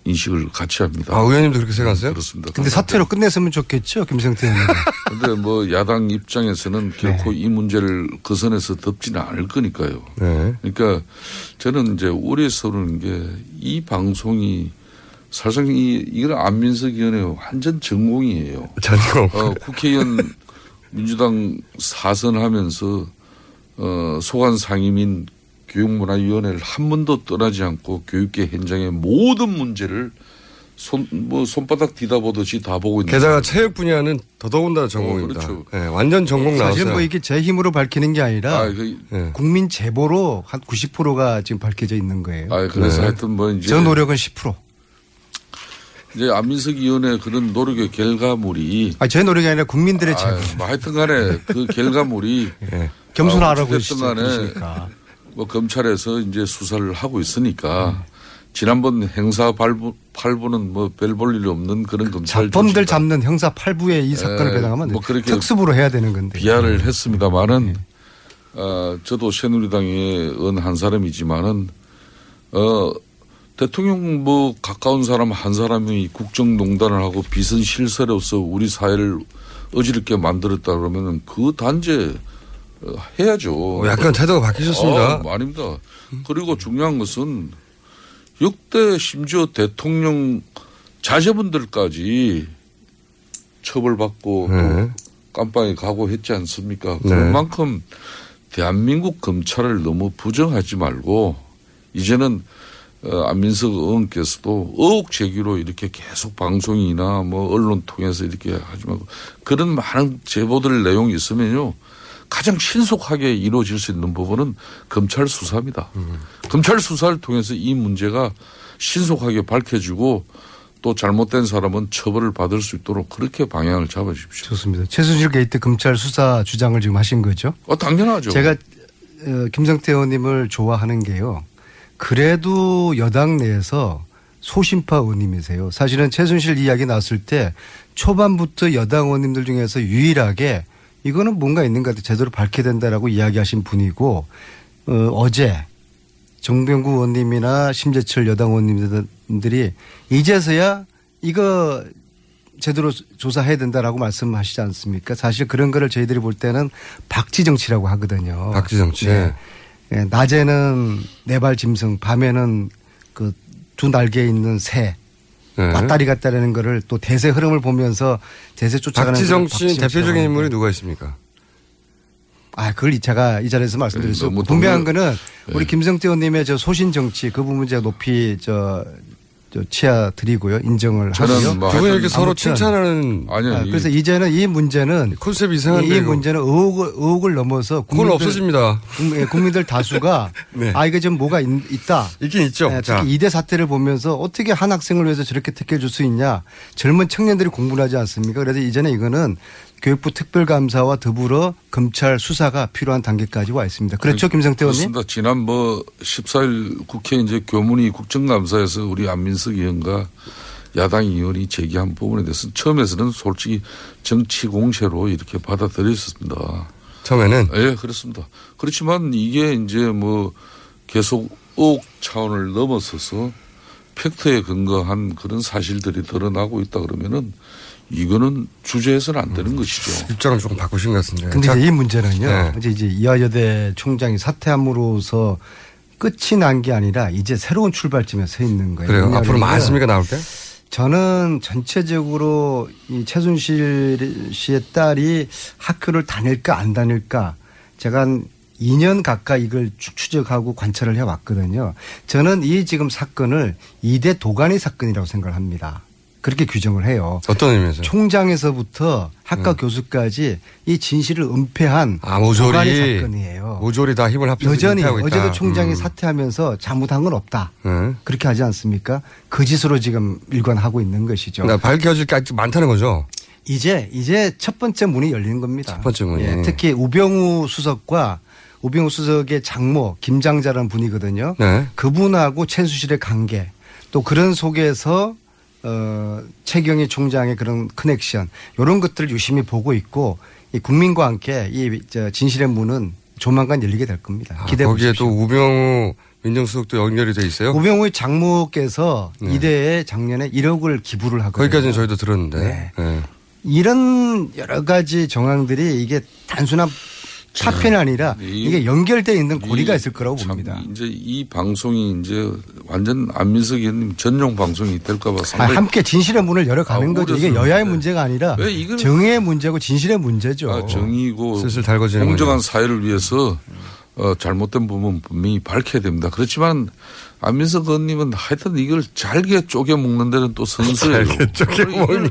인식을 같이 합니다. 아, 의원님도 그렇게 생각하세요? 그렇습니다. 근데 사태로 끝냈으면 좋겠죠, 김성태 의원님. 근데 뭐 야당 입장에서는 결코 네. 이 문제를 거선해서 덮지는 않을 거니까요. 네. 그러니까 저는 이제 우려스러운 게 이 방송이 사실상 이, 이건 안민석 의원의 완전 전공이에요. 전공. 어, 국회의원 민주당 사선하면서 어, 소관 상임인 교육문화위원회를 한 번도 떠나지 않고 교육계 현장의 모든 문제를 손, 뭐 손바닥 뒤다보듯이 다 보고 있는. 게다가 체육 분야는 더더군다나 전공입니다. 어, 그렇죠. 네, 완전 전공 나왔어요. 사실 뭐 이게 제 힘으로 밝히는 게 아니라 아, 그, 네. 국민 제보로 한 구십 퍼센트가 지금 밝혀져 있는 거예요. 아, 그래서 네. 하여튼 뭐 이제 저 노력은 십 퍼센트. 이제 안민석 의원의 그런 노력의 결과물이 아, 제 노력이 아니라 국민들의 제보. 아, 뭐 하여튼간에 그 결과물이 네. 겸손하라고 했으니까. 뭐 검찰에서 이제 수사를 하고 있으니까. 음. 지난번 행사 팔 부는 뭐 별 볼 일이 없는 그런 검찰 범들 잡는 형사 팔 부에 이 사건을 배당하면 뭐 그렇게 특수부로 해야 되는 건데 비하를 했습니다만은 네. 어, 저도 새누리당의 은 한 사람이지만은 어, 대통령 뭐 가까운 사람 한 사람이 국정농단을 하고 빚은 실세로서 우리 사회를 어지럽게 만들었다 그러면은 그 단죄 해야죠. 약간 태도가 바뀌셨습니다. 아, 아닙니다. 그리고 중요한 것은. 역대 심지어 대통령 자제분들까지 처벌받고 네. 깜빵에 가고 했지 않습니까? 네. 그만큼 대한민국 검찰을 너무 부정하지 말고 이제는 안민석 의원께서도 의혹제기로 이렇게 계속 방송이나 뭐 언론 통해서 이렇게 하지 말고 그런 많은 제보들 내용이 있으면요. 가장 신속하게 이루어질 수 있는 부분은 검찰 수사입니다. 음. 검찰 수사를 통해서 이 문제가 신속하게 밝혀지고 또 잘못된 사람은 처벌을 받을 수 있도록 그렇게 방향을 잡아주십시오. 좋습니다. 최순실 게이트 검찰 수사 주장을 지금 하신 거죠? 어, 당연하죠. 제가 김성태 의원님을 좋아하는 게요. 그래도 여당 내에서 소심파 의원님이세요. 사실은 최순실 이야기 나왔을 때 초반부터 여당 의원님들 중에서 유일하게 이거는 뭔가 있는 것 같아요. 제대로 밝혀야 된다라고 이야기하신 분이고 어, 어제 정병구 의원님이나 심재철 여당 의원님들이 이제서야 이거 제대로 조사해야 된다라고 말씀하시지 않습니까? 사실 그런 거를 저희들이 볼 때는 박쥐정치라고 하거든요. 박쥐정치. 네. 네. 낮에는 네발 짐승, 밤에는 그 두 날개에 있는 새. 네. 왔다리 갔다라는 거를 또 대세 흐름을 보면서 대세 쫓아가는 박지정 씨는 대표적인 인물이 누가 있습니까? 아, 그걸 제가 이 자리에서 말씀드릴 수 없고 분명한 거는 네. 우리 김성태 의원님의 저 소신 정치 그 부분 제가 높이 저, 저 치하드리고요. 인정을 하고요. 두 분이 이렇게 서로 칭찬하는. 아니요. 아, 그래서 이제는 이 문제는. 컨셉이 이상한데. 이 문제는 의혹을, 의혹을 넘어서. 국민들, 그건 없어집니다. 국민들 다수가. 네. 아, 이게 지금 뭐가 있, 있다. 있긴 있죠. 네, 특히 이대 사태를 보면서 어떻게 한 학생을 위해서 저렇게 택해줄 수 있냐. 젊은 청년들이 공부를 하지 않습니까? 그래서 이제는 이거는 교육부 특별감사와 더불어 검찰 수사가 필요한 단계까지 와 있습니다. 그렇죠, 김성태 의원님? 그렇습니다. 지난 뭐 십사 일 국회 이제 교문위 국정감사에서 우리 안민석 의원과 야당 의원이 제기한 부분에 대해서 처음에서는 솔직히 정치 공세로 이렇게 받아들였습니다. 처음에는? 예, 네, 그렇습니다. 그렇지만 이게 이제 뭐 계속 의혹 차원을 넘어서서 팩트에 근거한 그런 사실들이 드러나고 있다 그러면은 이거는 주제에서는 안 되는 음, 것이죠. 입장을 조금 바꾸신 것 같습니다. 그런데 이 문제는요. 네. 이제, 이제 이화여대 총장이 사퇴함으로써 끝이 난 게 아니라 이제 새로운 출발점에 서 있는 거예요. 그래요. 앞으로 많습니까 나올 때? 저는 전체적으로 이 최순실 씨의 딸이 학교를 다닐까 안 다닐까 제가 한 이 년 가까이 이걸 쭉 추적하고 관찰을 해왔거든요. 저는 이 지금 사건을 이대 도가니 사건이라고 생각을 합니다. 그렇게 규정을 해요. 어떤 의미에서요? 총장에서부터 학과 음. 교수까지 이 진실을 은폐한 아, 모조리 사건이에요. 모조리 다 힘을 합쳐서 여전히 은폐하고 있다. 어제도 총장이 음. 사퇴하면서 잘못한 건 없다. 음. 그렇게 하지 않습니까? 거짓으로 지금 일관하고 있는 것이죠. 그러니까 밝혀질 게 아직 많다는 거죠. 이제 이제 첫 번째 문이 열리는 겁니다. 첫 번째 문이. 예, 특히 우병우 수석과 우병우 수석의 장모 김장자라는 분이거든요. 네. 그분하고 최순실의 관계 또 그런 속에서 어, 최경희 총장의 그런 커넥션 이런 것들을 유심히 보고 있고 이 국민과 함께 이 진실의 문은 조만간 열리게 될 겁니다. 아, 기대해 보십시오. 거기에 또 우병우 민정수석도 연결이 돼 있어요? 우병우의 장모께서 네. 이대에 작년에 일억을 기부를 하거든요. 거기까지는 저희도 들었는데. 네. 네. 이런 여러 가지 정황들이 이게 단순한 사편이 아니라 이, 이게 연결되어 있는 고리가 이, 있을 거라고 봅니다. 이제 이 방송이 이제 완전 안민석 의원님 전용 방송이 될까 봐 상당히. 아, 함께 진실의 문을 열어가는 아, 거죠. 이게 여야의 문제가 아니라 정의의 문제고 진실의 문제죠. 아, 정의고 슬슬 달궈지는 공정한 거죠. 사회를 위해서 어, 잘못된 부분 분명히 밝혀야 됩니다. 그렇지만 안민석 의원님은 하여튼 이걸 잘게 쪼개 먹는 데는 또 선수예요. 잘게 쪼개 먹는.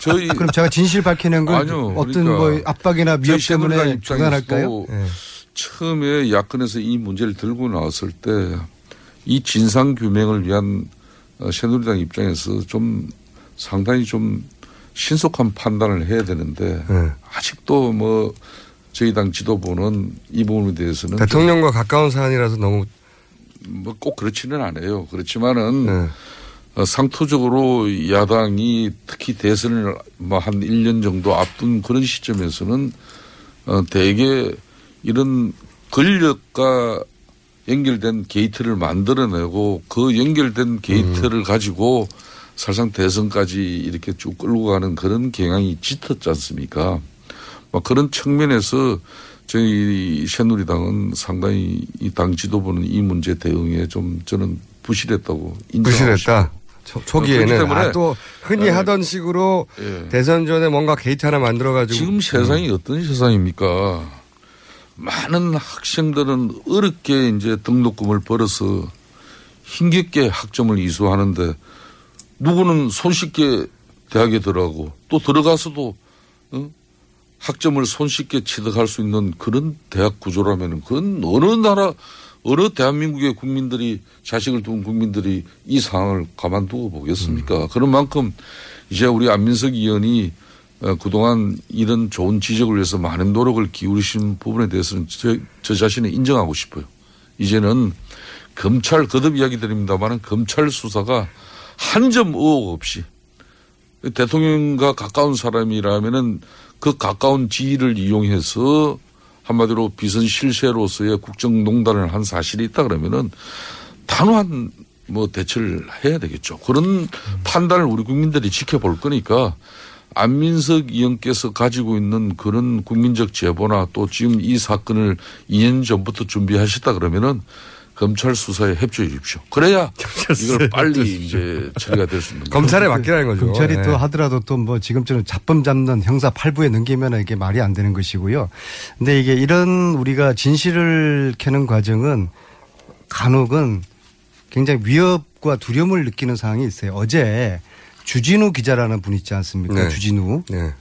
저희 그럼 제가 진실 밝히는 건 아니요, 어떤 그러니까 뭐 압박이나 위협 때문에 중단할까요? 네. 처음에 야권에서 이 문제를 들고 나왔을 때 이 진상 규명을 위한 새누리당 입장에서 좀 상당히 좀 신속한 판단을 해야 되는데 네. 아직도 뭐 저희 당 지도부는 이 부분에 대해서는 대통령과 가까운 사안이라서 너무. 뭐 꼭 그렇지는 않아요. 그렇지만은 네. 어, 상투적으로 야당이 특히 대선을 뭐 한 일 년 정도 앞둔 그런 시점에서는 어, 대개 이런 권력과 연결된 게이트를 만들어내고 그 연결된 게이트를 음. 가지고 사실상 대선까지 이렇게 쭉 끌고 가는 그런 경향이 짙었지 않습니까? 뭐 그런 측면에서 저희 새누리당은 상당히 이 당 지도부는 이 문제 대응에 좀 저는 부실했다고 인정하고 부실했다. 초, 초기에는 아, 또 흔히 네. 하던 식으로 네. 대선 전에 뭔가 게이트 하나 만들어가지고. 지금 세상이 음. 어떤 세상입니까? 많은 학생들은 어렵게 이제 등록금을 벌어서 힘겹게 학점을 이수하는데 누구는 손쉽게 대학에 들어가고 또 들어가서도 어? 학점을 손쉽게 취득할 수 있는 그런 대학 구조라면 그건 어느 나라 어느 대한민국의 국민들이 자식을 둔 국민들이 이 상황을 가만두고 보겠습니까? 음. 그런 만큼 이제 우리 안민석 의원이 그동안 이런 좋은 지적을 위해서 많은 노력을 기울이신 부분에 대해서는 저, 저 자신을 인정하고 싶어요. 이제는 검찰 거듭 이야기 드립니다만 검찰 수사가 한 점 의혹 없이 대통령과 가까운 사람이라면은 그 가까운 지위를 이용해서 한마디로 비선 실세로서의 국정농단을 한 사실이 있다 그러면은 단호한 뭐 대처를 해야 되겠죠. 그런 음. 판단을 우리 국민들이 지켜볼 거니까 안민석 의원께서 가지고 있는 그런 국민적 제보나 또 지금 이 사건을 이 년 전부터 준비하셨다 그러면은 검찰 수사에 협조해 주십시오. 그래야 이걸 빨리 이제 처리가 될 수 있는 거죠. 검찰에 맡기라는 거죠. 검찰이 네. 또 하더라도 또 뭐 지금처럼 잡범 잡는 형사 팔 부에 넘기면 이게 말이 안 되는 것이고요. 근데 이게 이런 우리가 진실을 캐는 과정은 간혹은 굉장히 위협과 두려움을 느끼는 상황이 있어요. 어제 주진우 기자라는 분 있지 않습니까? 네. 주진우. 네.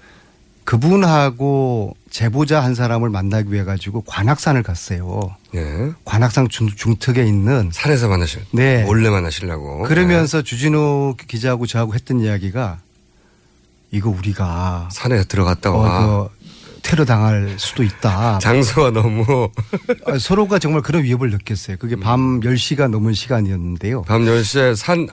그분하고 제보자 한 사람을 만나기 위해 가지고 관악산을 갔어요. 예. 관악산 중, 중턱에 있는. 산에서 만나실. 네. 원래 만나시려고. 그러면서 예. 주진우 기자하고 저하고 했던 이야기가 이거 우리가. 산에 들어갔다가. 어, 테러 당할 수도 있다. 장소가 너무. 서로가 정말 그런 위협을 느꼈어요. 그게 밤 열 시가 넘은 시간이었는데요. 밤 열 시에 산.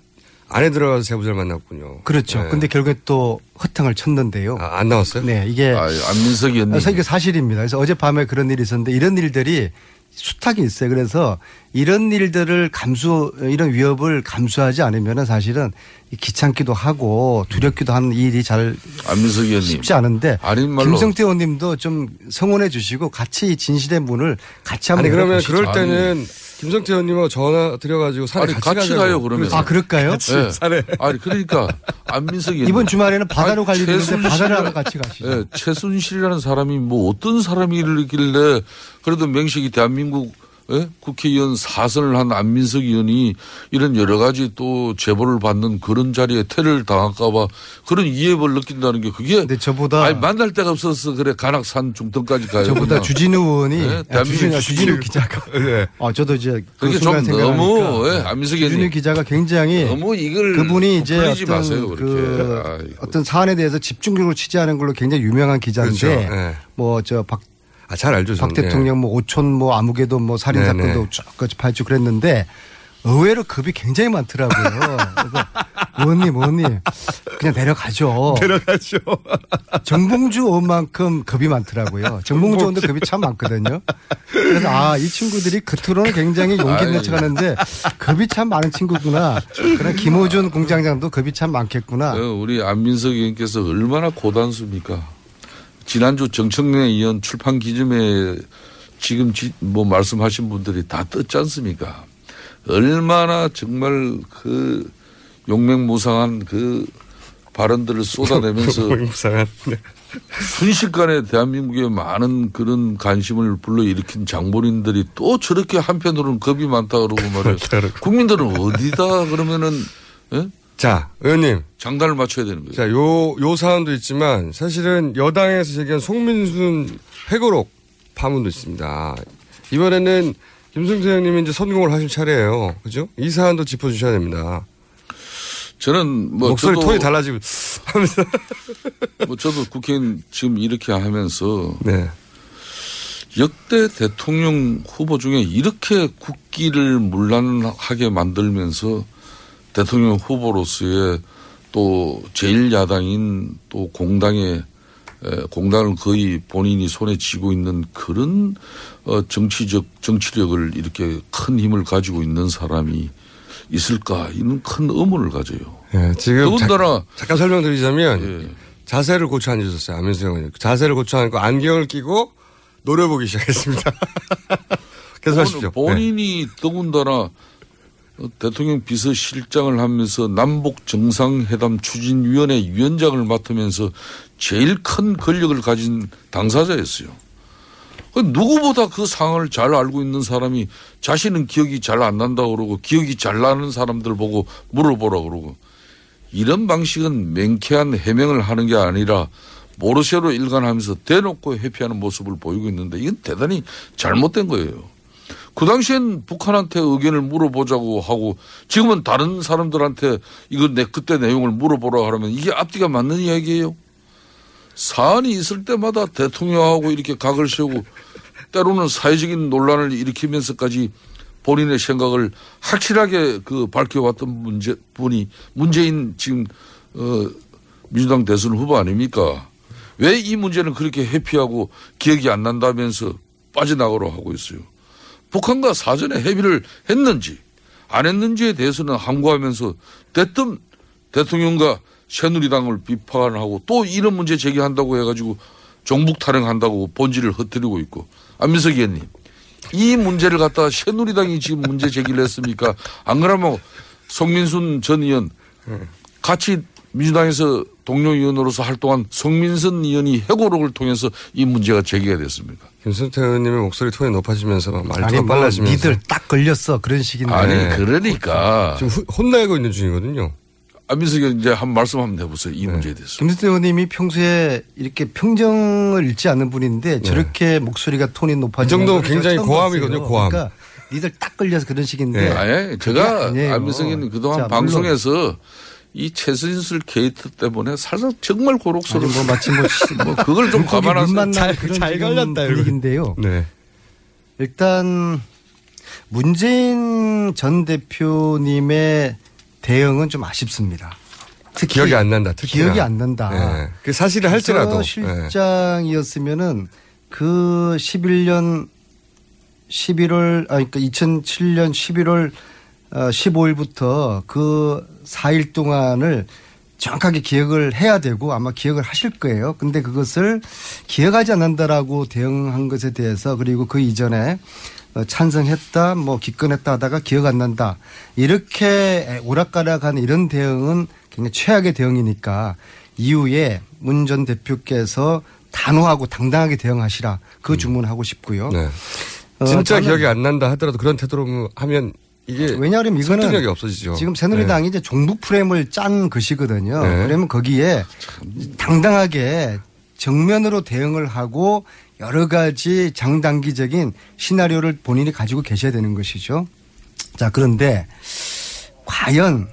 안에 들어가서 제보자를 만났군요. 그렇죠. 그런데 네. 결국에 또 허탕을 쳤는데요. 아, 안 나왔어요? 네. 이게 아, 안민석이 언니. 이게 사실입니다. 그래서 어젯밤에 그런 일이 있었는데 이런 일들이 수탁이 있어요. 그래서 이런 일들을 감수 이런 위협을 감수하지 않으면 사실은 귀찮기도 하고 두렵기도 하는 일이 잘 안민석 의원님. 쉽지 않은데 아닌 말로 김성태 의원님도 좀 성원해 주시고 같이 진실의 문을 같이 한번 아니 그러면 보시죠. 그럴 때는 아니. 김성태 의원님하고 전화 드려가지고 산에 아니, 같이, 같이 가자고. 가요 그러면. 아 그럴까요? 같이 네. 산에. 아니 그러니까 안민석 의원님. 이번 주말에는 바다로 갈 일인데 최순실... 바다를 하러 같이 가시죠. 네. 최순실이라는 사람이 뭐 어떤 사람이길래 그래도 명식이 대한민국 예? 국회의원 사선을 한 안민석 의원이 이런 여러 가지 또 제보를 받는 그런 자리에 테러를 당할까 봐 그런 위협을 느낀다는 게 그게 근데 저보다 아니, 만날 데가 없어서 그래 관악산 중턱까지 가요. 저보다 그냥. 주진우 의원이 네? 아, 주진우, 주진우 기자가 네. 어, 저도 이제 그게 좀 너무 예, 안민석 의원이 주진우 기자가 굉장히 너무 이걸 그분이 이제 어떤 마세요, 그 아이고. 어떤 사안에 대해서 집중적으로 취재하는 걸로 굉장히 유명한 기자인데 그렇죠? 네. 뭐 저 박 아, 잘 알죠. 박 대통령 네. 뭐 오촌 뭐 아무개도 뭐 살인 사건도 쭉 파헤치고 그랬는데 의외로 급이 굉장히 많더라고요. 그래서 의원님, 의원님 그냥 내려가죠. 내려가죠. 정봉주 의원만큼 급이 많더라고요. 정봉주 의원도 급이 참 많거든요. 그래서 아, 이 친구들이 겉으로는 굉장히 용기 있는 척하는데 급이 참 많은 친구구나. 그런 김호준 공장장도 급이 참 많겠구나. 우리 안민석 의원께서 얼마나 고단수입니까? 지난주 정청래 의원 출판 기준에 지금 지, 뭐 말씀하신 분들이 다 떴지 않습니까? 얼마나 정말 그 용맹무상한 그 발언들을 쏟아내면서 순식간에 대한민국의 많은 그런 관심을 불러일으킨 장본인들이 또 저렇게 한편으로는 겁이 많다 그러고 말이에요. 국민들은 어디다 그러면은 예? 자, 의원님. 장단을 맞춰야 되는 거예요. 자, 요, 요 사안도 있지만 사실은 여당에서 제기한 송민순 회고록 파문도 있습니다. 이번에는 김성태 의원님이 이제 선공을 하실 차례예요. 그죠? 이 사안도 짚어주셔야 됩니다. 저는 뭐 목소리 저도 톤이 달라지고 하면서 뭐 저도 국회의원 지금 이렇게 하면서 네. 역대 대통령 후보 중에 이렇게 국기를 문란하게 만들면서 대통령 후보로서의 또 제일 야당인 또 공당의 공당을 거의 본인이 손에 쥐고 있는 그런 정치적 정치력을 이렇게 큰 힘을 가지고 있는 사람이 있을까 이런 큰 의문을 가져요. 예, 지금 자, 잠깐 설명드리자면 예. 자세를 고쳐 앉으셨어요. 안민석 의원님. 자세를 고쳐 앉고 안경을 끼고 노려보기 시작했습니다. 계속하시죠. 본인이 네. 더군다나 대통령 비서실장을 하면서 남북정상회담 추진위원회 위원장을 맡으면서 제일 큰 권력을 가진 당사자였어요. 누구보다 그 상황을 잘 알고 있는 사람이 자신은 기억이 잘 안 난다고 그러고 기억이 잘 나는 사람들 보고 물어보라고 그러고 이런 방식은 맹쾌한 해명을 하는 게 아니라 모르쇠로 일관하면서 대놓고 회피하는 모습을 보이고 있는데 이건 대단히 잘못된 거예요. 그 당시엔 북한한테 의견을 물어보자고 하고 지금은 다른 사람들한테 이거 내 그때 내용을 물어보라고 하면 이게 앞뒤가 맞는 이야기예요. 사안이 있을 때마다 대통령하고 이렇게 각을 세우고 때로는 사회적인 논란을 일으키면서까지 본인의 생각을 확실하게 그 밝혀왔던 문제, 분이 문재인 지금 어, 민주당 대선 후보 아닙니까? 왜 이 문제는 그렇게 회피하고 기억이 안 난다면서 빠져나가려 하고 있어요. 북한과 사전에 협의를 했는지 안 했는지에 대해서는 항고하면서 대뜸 대통령과 새누리당을 비판하고 또 이런 문제 제기한다고 해가지고 종북 탄핵한다고 본질을 흩뜨리고 있고. 안민석 의원님, 이 문제를 갖다가 새누리당이 지금 문제 제기를 했습니까? 안 그러면 송민순 전 의원 같이 민주당에서 동료 의원으로서 활동한 송민순 의원이 회고록을 통해서 이 문제가 제기가 됐습니까? 김성태 의원님의 목소리 톤이 높아지면서 말투가 아니, 빨라지면서. 니들 딱 걸렸어. 그런 식인데. 아니 그러니까. 지금 호, 혼나고 있는 중이거든요. 안민석 의원 이제 한 말씀 한번 해보세요. 이 네. 문제에 대해서. 김성태 의원님이 평소에 이렇게 평정을 잃지 않는 분인데 네. 저렇게 목소리가 톤이 높아지는. 이 정도 굉장히 고함이거든요. 고함. 그러니까 니들 딱 걸려서 그런 식인데. 네. 아니, 제가 안민석 의원님 그동안 자, 방송에서 물론. 이 최순실 게이트 때문에 살짝 정말 고록스러운 뭐 마치 뭐, 뭐 그걸 좀 감안하세요. 잘, 잘 걸렸다 얘기인데요. 네. 일단 문재인 전 대표님의 대응은 좀 아쉽습니다. 특히 기억이 안 난다. 특히나. 기억이 안 난다. 네. 그 사실을 할지라도 실장이었으면은 그 십일 년 십일월 아 그러니까 이천칠 년 십일월 십오 일부터 그 사 일 동안을 정확하게 기억을 해야 되고 아마 기억을 하실 거예요. 근데 그것을 기억하지 않는다라고 대응한 것에 대해서 그리고 그 이전에 찬성했다, 뭐 기권했다 하다가 기억 안 난다. 이렇게 오락가락한 이런 대응은 굉장히 최악의 대응이니까 이후에 문 전 대표께서 단호하고 당당하게 대응하시라. 그 주문하고 싶고요. 네. 진짜 어, 기억이 안 난다 하더라도 그런 태도로 하면 이게 왜냐하면 이거는 설득력이 없어지죠. 지금 새누리당이 네. 이제 종북 프레임을 짠 것이거든요. 네. 그러면 거기에 당당하게 정면으로 대응을 하고 여러 가지 장단기적인 시나리오를 본인이 가지고 계셔야 되는 것이죠. 자, 그런데 과연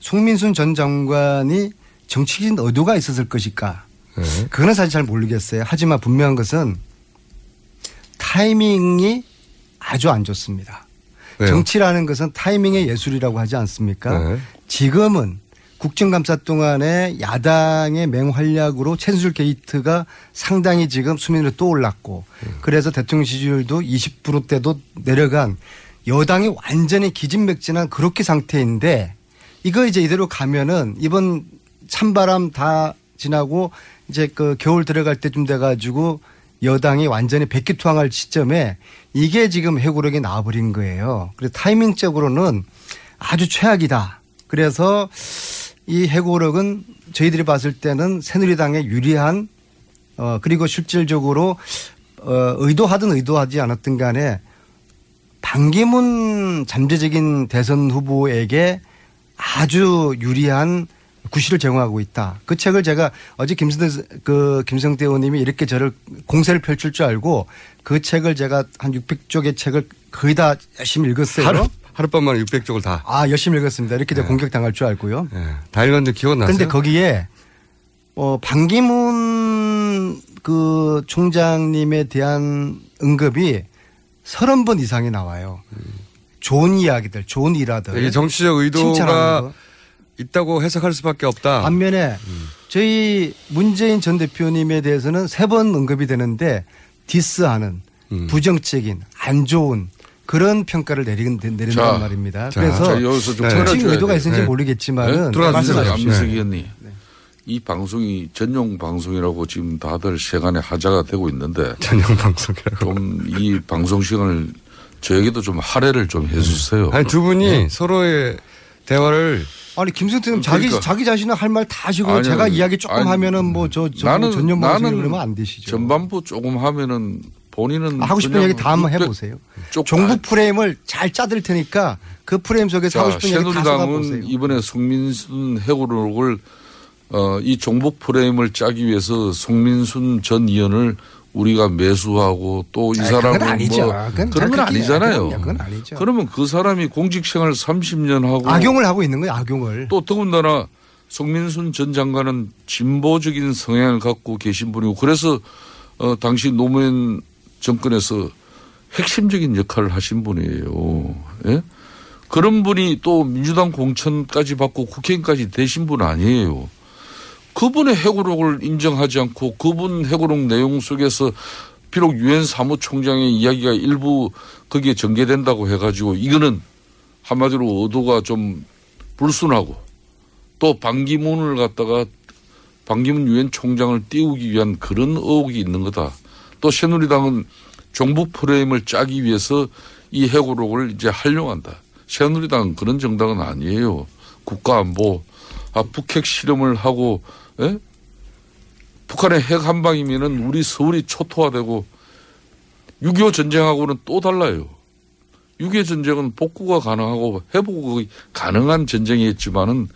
송민순 전 장관이 정치적인 의도가 있었을 것일까? 네. 그건 사실 잘 모르겠어요. 하지만 분명한 것은 타이밍이 아주 안 좋습니다. 왜요? 정치라는 것은 타이밍의 예술이라고 하지 않습니까? 네. 지금은 국정감사 동안에 야당의 맹활약으로 최순실 게이트가 상당히 지금 수면 위로 또 올랐고 네. 그래서 대통령 지지율도 이십 퍼센트대도 내려간 여당이 완전히 기진맥진한 그렇게 상태인데 이거 이제 이대로 가면은 이번 찬바람 다 지나고 이제 그 겨울 들어갈 때쯤 돼가지고 여당이 완전히 백기투항할 시점에 이게 지금 회고록이 나와버린 거예요. 그래서 타이밍적으로는 아주 최악이다. 그래서 이 회고록은 저희들이 봤을 때는 새누리당에 유리한 어 그리고 실질적으로 어 의도하든 의도하지 않았든 간에 반기문 잠재적인 대선 후보에게 아주 유리한 구실을 제공하고 있다. 그 책을 제가 어제 김성태, 그 김성태 의원님이 이렇게 저를 공세를 펼칠 줄 알고 그 책을 제가 한 육백 쪽의 책을 거의 다 열심히 읽었어요. 하루, 하룻밤만 육백 쪽을 다. 아, 열심히 읽었습니다. 이렇게 네. 공격당할 줄 알고요. 네. 다 읽었는데 기억나세요? 그런데 거기에 어, 반기문 그 총장님에 대한 언급이 서른 번 이상이 나와요. 좋은 이야기들, 좋은 일화들. 이게 정치적 의도가 있다고 해석할 수밖에 없다. 반면에 음. 저희 문재인 전 대표님에 대해서는 세 번 언급이 되는데 디스하는 음. 부정적인 안 좋은 그런 평가를 내린, 내린단 자, 말입니다. 자, 그래서 정치적 네. 의도가 있는지 네. 모르겠지만은 들어가주세요. 안민석 의원님. 이 방송이 전용 방송이라고 지금 다들 세간에 하자가 되고 있는데 전용 방송이라고 좀 이 방송 시간을 저에게도 좀 할애를 좀 해주세요. 아니 두 분이 네. 서로의 대화를 아니 김성태님 그러니까. 자기 자기 자신은 할 말 다 하시고 아니, 제가 아니, 이야기 조금 하면은 뭐 저 전용 방송이 그러면 안 되시죠. 전반부 조금 하면은 본인은 하고 싶은 이야기 다 한번 해보세요. 정부 프레임을 잘 짜들 테니까 그 프레임 속에서 자, 하고 싶은 이야기 다 써보세요. 이번에 송민순 회고록을 어, 이 정부 프레임을 짜기 위해서 송민순 전 의원을 우리가 매수하고 또 이 사람은 뭐 그건 그런 건 아니잖아요. 그건 아니죠. 그러면 그 사람이 공직생활 삼십 년 하고 악용을 하고 있는 거예요. 악용을. 또 더군다나 송민순 전 장관은 진보적인 성향을 갖고 계신 분이고 그래서 어, 당시 노무현 정권에서 핵심적인 역할을 하신 분이에요. 예? 그런 분이 또 민주당 공천까지 받고 국회의원까지 되신 분 아니에요. 그분의 회고록을 인정하지 않고 그분 회고록 내용 속에서 비록 유엔 사무총장의 이야기가 일부 거기에 전개된다고 해가지고 이거는 한마디로 의도가 좀 불순하고 또 반기문을 갖다가 반기문 유엔 총장을 띄우기 위한 그런 의혹이 있는 거다. 또 새누리당은 정부 프레임을 짜기 위해서 이 회고록을 이제 활용한다. 새누리당은 그런 정당은 아니에요. 국가안보, 아, 북핵 실험을 하고 에? 북한의 핵 한 방이면은 우리 서울이 초토화되고 육이오 전쟁하고는 또 달라요. 육이오 전쟁은 복구가 가능하고 회복이 가능한 전쟁이었지만은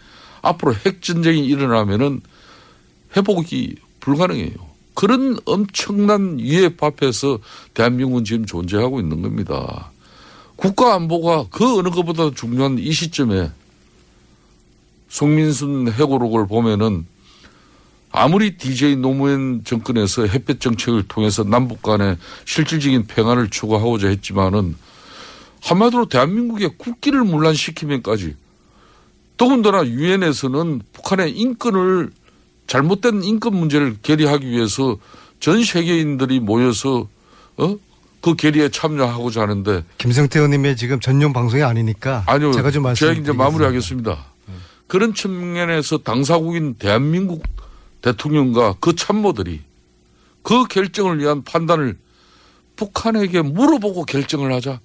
앞으로 핵 전쟁이 일어나면은 회복이 불가능해요. 그런 엄청난 위협 앞에서 대한민국은 지금 존재하고 있는 겁니다. 국가안보가 그 어느 것보다 중요한 이 시점에 송민순 회고록을 보면은 아무리 디제이 노무현 정권에서 햇볕 정책을 통해서 남북 간의 실질적인 평화를 추구하고자 했지만은 한마디로 대한민국의 국기를 문란시키면까지 더군다나 유엔에서는 북한의 인권을 잘못된 인권 문제를 결의하기 위해서 전 세계인들이 모여서 어? 그 결의에 참여하고자 하는데 김성태 의원님의 지금 전용 방송이 아니니까 아니요, 제가 좀 말씀드리겠습니다. 제가 이제 마무리하겠습니다. 그런 측면에서 당사국인 대한민국 대통령과 그 참모들이 그 결정을 위한 판단을 북한에게 물어보고 결정을 하자.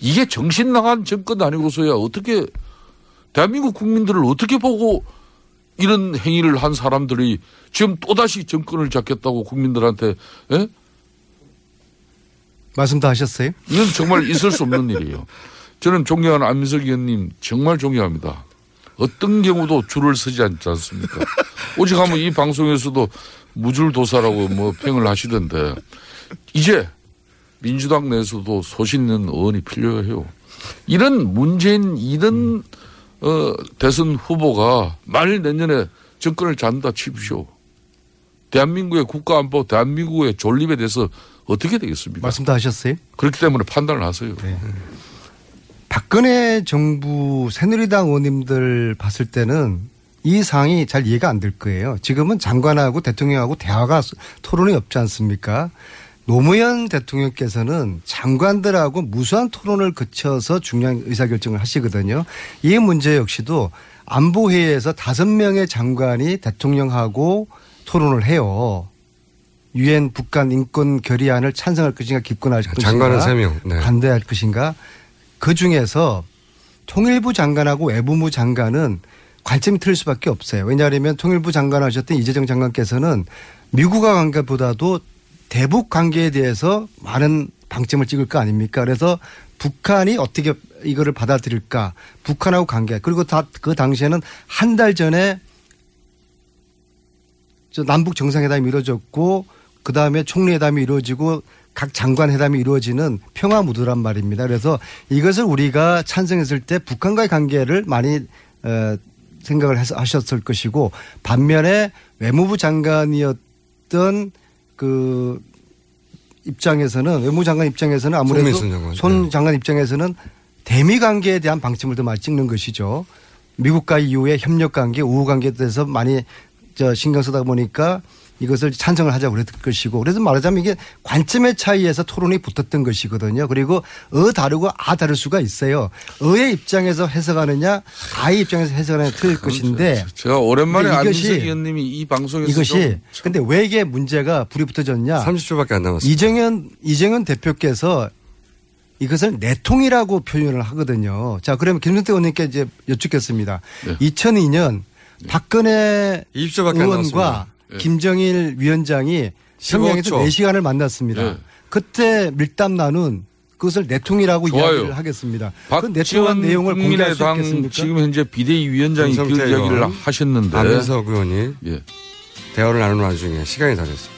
이게 정신 나간 정권 아니고서야 어떻게 대한민국 국민들을 어떻게 보고 이런 행위를 한 사람들이 지금 또다시 정권을 잡겠다고 국민들한테 에? 말씀 다 하셨어요? 이건 정말 있을 수 없는 일이에요. 저는 존경하는 안민석 의원님 정말 존경합니다. 어떤 경우도 줄을 서지 않지 않습니까? 오직 하면 이 방송에서도 무줄도사라고 뭐 평을 하시던데 이제 민주당 내에서도 소신 있는 의원이 필요해요. 이런 문재인 이런 어, 대선 후보가 만일 내년에 정권을 잡는다 칩시오. 대한민국의 국가안보, 대한민국의 존립에 대해서 어떻게 되겠습니까? 말씀 다 하셨어요? 그렇기 때문에 판단을 하세요. 네. 박근혜 정부 새누리당 의원님들 봤을 때는 이 상황이 잘 이해가 안 될 거예요. 지금은 장관하고 대통령하고 대화가 토론이 없지 않습니까? 노무현 대통령께서는 장관들하고 무수한 토론을 거쳐서 중요한 의사결정을 하시거든요. 이 문제 역시도 안보회의에서 다섯 명의 장관이 대통령하고 토론을 해요. 유엔 북한 인권 결의안을 찬성할 것인가 기권할 것인가. 장관은 세 명. 네. 반대할 것인가. 그중에서 통일부 장관하고 외무부 장관은 관점이 틀릴 수밖에 없어요. 왜냐하면 통일부 장관 하셨던 이재정 장관께서는 미국과 관계보다도 대북 관계에 대해서 많은 방점을 찍을 거 아닙니까? 그래서 북한이 어떻게 이거를 받아들일까. 북한하고 관계. 그리고 다 그 당시에는 한 달 전에 저 남북 정상회담이 이루어졌고 그다음에 총리회담이 이루어지고 각 장관회담이 이루어지는 평화 무드란 말입니다. 그래서 이것을 우리가 찬성했을 때 북한과의 관계를 많이 생각을 하셨을 것이고 반면에 외무부 장관이었던 그 입장에서는 외무부 장관 입장에서는 아무래도 송민순 장관. 손 장관 입장에서는 대미 관계에 대한 방침을 더 많이 찍는 것이죠. 미국과 이후의 협력 관계, 우호 관계에 대해서 많이 저 신경 쓰다 보니까 이것을 찬성을 하자고 그랬던 것이고 그래서 말하자면 이게 관점의 차이에서 토론이 붙었던 것이거든요. 그리고 어 다르고 아 다를 수가 있어요. 어의 입장에서 해석하느냐 아의 입장에서 해석하느냐 틀릴 것인데 제가 오랜만에 안민석 의원님이 이 방송에서 이것이 근데 왜 이게 문제가 불이 붙어졌냐. 삼십 초밖에 안 남았습니다. 이정현, 이정현 대표께서 이것을 내통이라고 표현을 하거든요. 자 그러면 김성태 의원님께 이제 여쭙겠습니다. 네. 이천이 년 박근혜 의원과 예. 김정일 위원장이 평양에서 네 시간을 만났습니다. 예. 그때 밀담 나눈 그것을 내통이라고 좋아요. 이야기를 하겠습니다. 그 내통한 내용을 공개할 수 있겠습니까? 지금 현재 비대위 위원장이 그 이야기를 하셨는데 안민석 의원이 예. 대화를 나눈 와중에 시간이 다 됐습니다.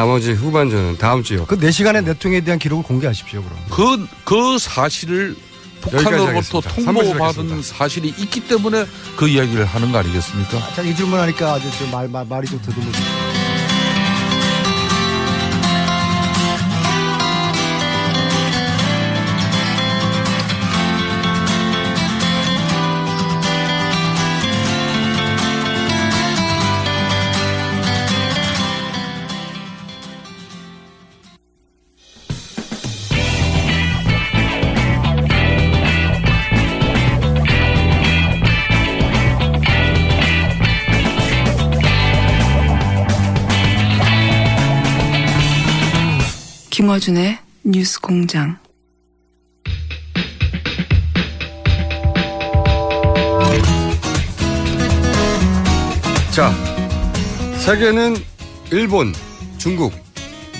나머지 후반전은 다음 주요. 그 네 시간의 내통에 대한 기록을 공개하십시오. 그럼. 그, 그 사실을 북한으로부터 통보받은 사실이 있기 때문에 그 이야기를 하는 거 아니겠습니까? 아, 자, 이 질문하니까 아주 좀 말, 말, 말이 좀 더듬어지네. 김어준의 뉴스공장. 자, 세계는 일본, 중국,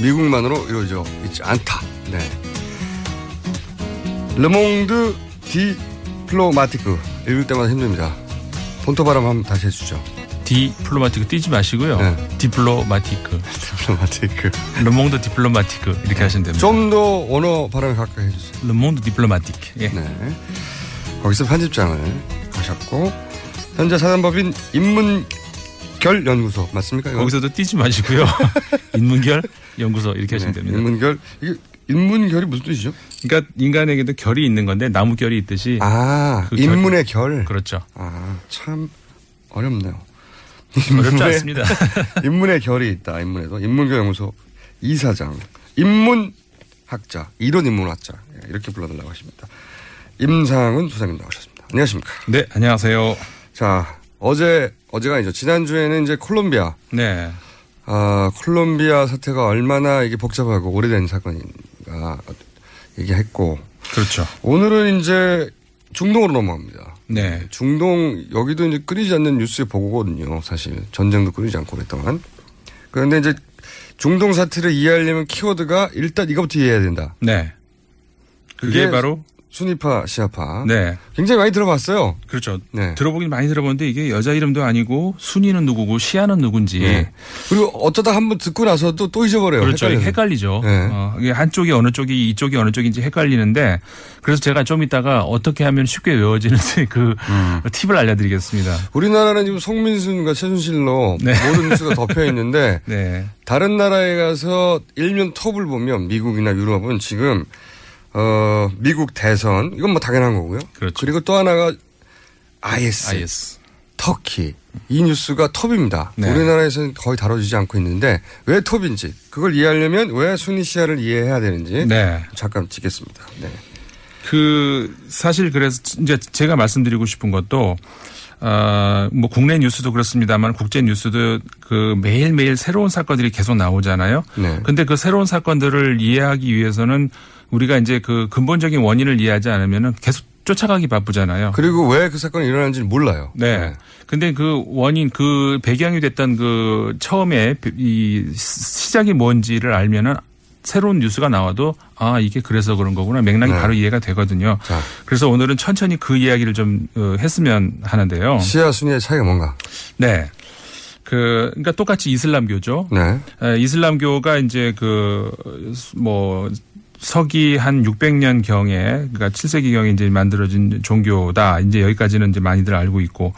미국만으로 이루어져 있지 않다. 네. 르몽드 디플로마틱 읽을 때마다 힘듭니다. 본토 발음 한번 다시 해주죠. 디플로마틱 뛰지 마시고요. 네. 디플로마틱. 디플로마틱. 르몽드 디플로마틱 이렇게 네. 하시면 됩니다. 좀 더 언어 발음에 가까이 해주세요. 르몽드 디플로마틱. 예. 네. 거기서 편집장을 하셨고 현재 사단법인 인문결 연구소 맞습니까? 이건? 거기서도 뛰지 마시고요. 인문결 연구소 이렇게 네. 하시면 됩니다. 인문결. 이게 인문결이 무슨 뜻이죠? 그러니까 인간에게도 결이 있는 건데 나무결이 있듯이. 아. 그 인문의 결. 결. 그렇죠. 아, 참 어렵네요. 어렵지 않습니다. 인문의 결이 있다. 인문에도 인문교연구소 이사장, 인문학자, 이론 인문학자 이렇게 불러달라고 하십니다. 임상훈 소장님 나오셨습니다. 안녕하십니까? 네, 안녕하세요. 자, 어제 어제가 아니죠. 지난 주에는 이제 콜롬비아. 네. 아, 콜롬비아 사태가 얼마나 이게 복잡하고 오래된 사건인가 얘기했고. 그렇죠. 오늘은 이제 중동으로 넘어갑니다. 네. 중동, 여기도 이제 끊이지 않는 뉴스의 보고거든요. 사실. 전쟁도 끊이지 않고 오랫동안. 그런데 이제 중동 사태를 이해하려면 키워드가 일단 이거부터 이해해야 된다. 네. 그게, 그게 바로? 순위파, 시아파. 네. 굉장히 많이 들어봤어요. 그렇죠. 네. 들어보긴 많이 들어봤는데 이게 여자 이름도 아니고 순위는 누구고 시아는 누군지. 네. 그리고 어쩌다 한번 듣고 나서 또, 또 잊어버려요. 그렇죠. 헷갈리는. 헷갈리죠. 네. 어, 이게 한쪽이 어느 쪽이 이쪽이 어느 쪽인지 헷갈리는데 그래서 제가 좀 이따가 어떻게 하면 쉽게 외워지는지 그 음. 팁을 알려드리겠습니다. 우리나라는 지금 송민순과 최순실로 네. 모든 뉴스가 덮여 있는데 네. 다른 나라에 가서 일면 톱을 보면 미국이나 유럽은 지금 어, 미국 대선. 이건 뭐 당연한 거고요. 그렇죠. 그리고 또 하나가 아이에스. 아이에스. 터키. 이 뉴스가 톱입니다. 네. 우리나라에서는 거의 다뤄지지 않고 있는데 왜 톱인지 그걸 이해하려면 왜 순위 시야를 이해해야 되는지 네. 잠깐 짚겠습니다. 네. 그 사실 그래서 이제 제가 말씀드리고 싶은 것도 어, 뭐 국내 뉴스도 그렇습니다만 국제 뉴스도 그 매일매일 새로운 사건들이 계속 나오잖아요. 네. 근데 그 새로운 사건들을 이해하기 위해서는 우리가 이제 그 근본적인 원인을 이해하지 않으면은 계속 쫓아가기 바쁘잖아요. 그리고 왜 그 사건이 일어난지는 몰라요. 네. 네. 근데 그 원인, 그 배경이 됐던 그 처음에 이 시작이 뭔지를 알면은 새로운 뉴스가 나와도 아, 이게 그래서 그런 거구나. 맥락이 네. 바로 이해가 되거든요. 자. 그래서 오늘은 천천히 그 이야기를 좀 했으면 하는데요. 시야 순위의 차이가 뭔가? 네. 그, 그러니까 똑같이 이슬람교죠. 네. 이슬람교가 이제 그, 뭐, 서기 한 육백 년 경에, 그러니까 칠 세기 경에 이제 만들어진 종교다. 이제 여기까지는 이제 많이들 알고 있고.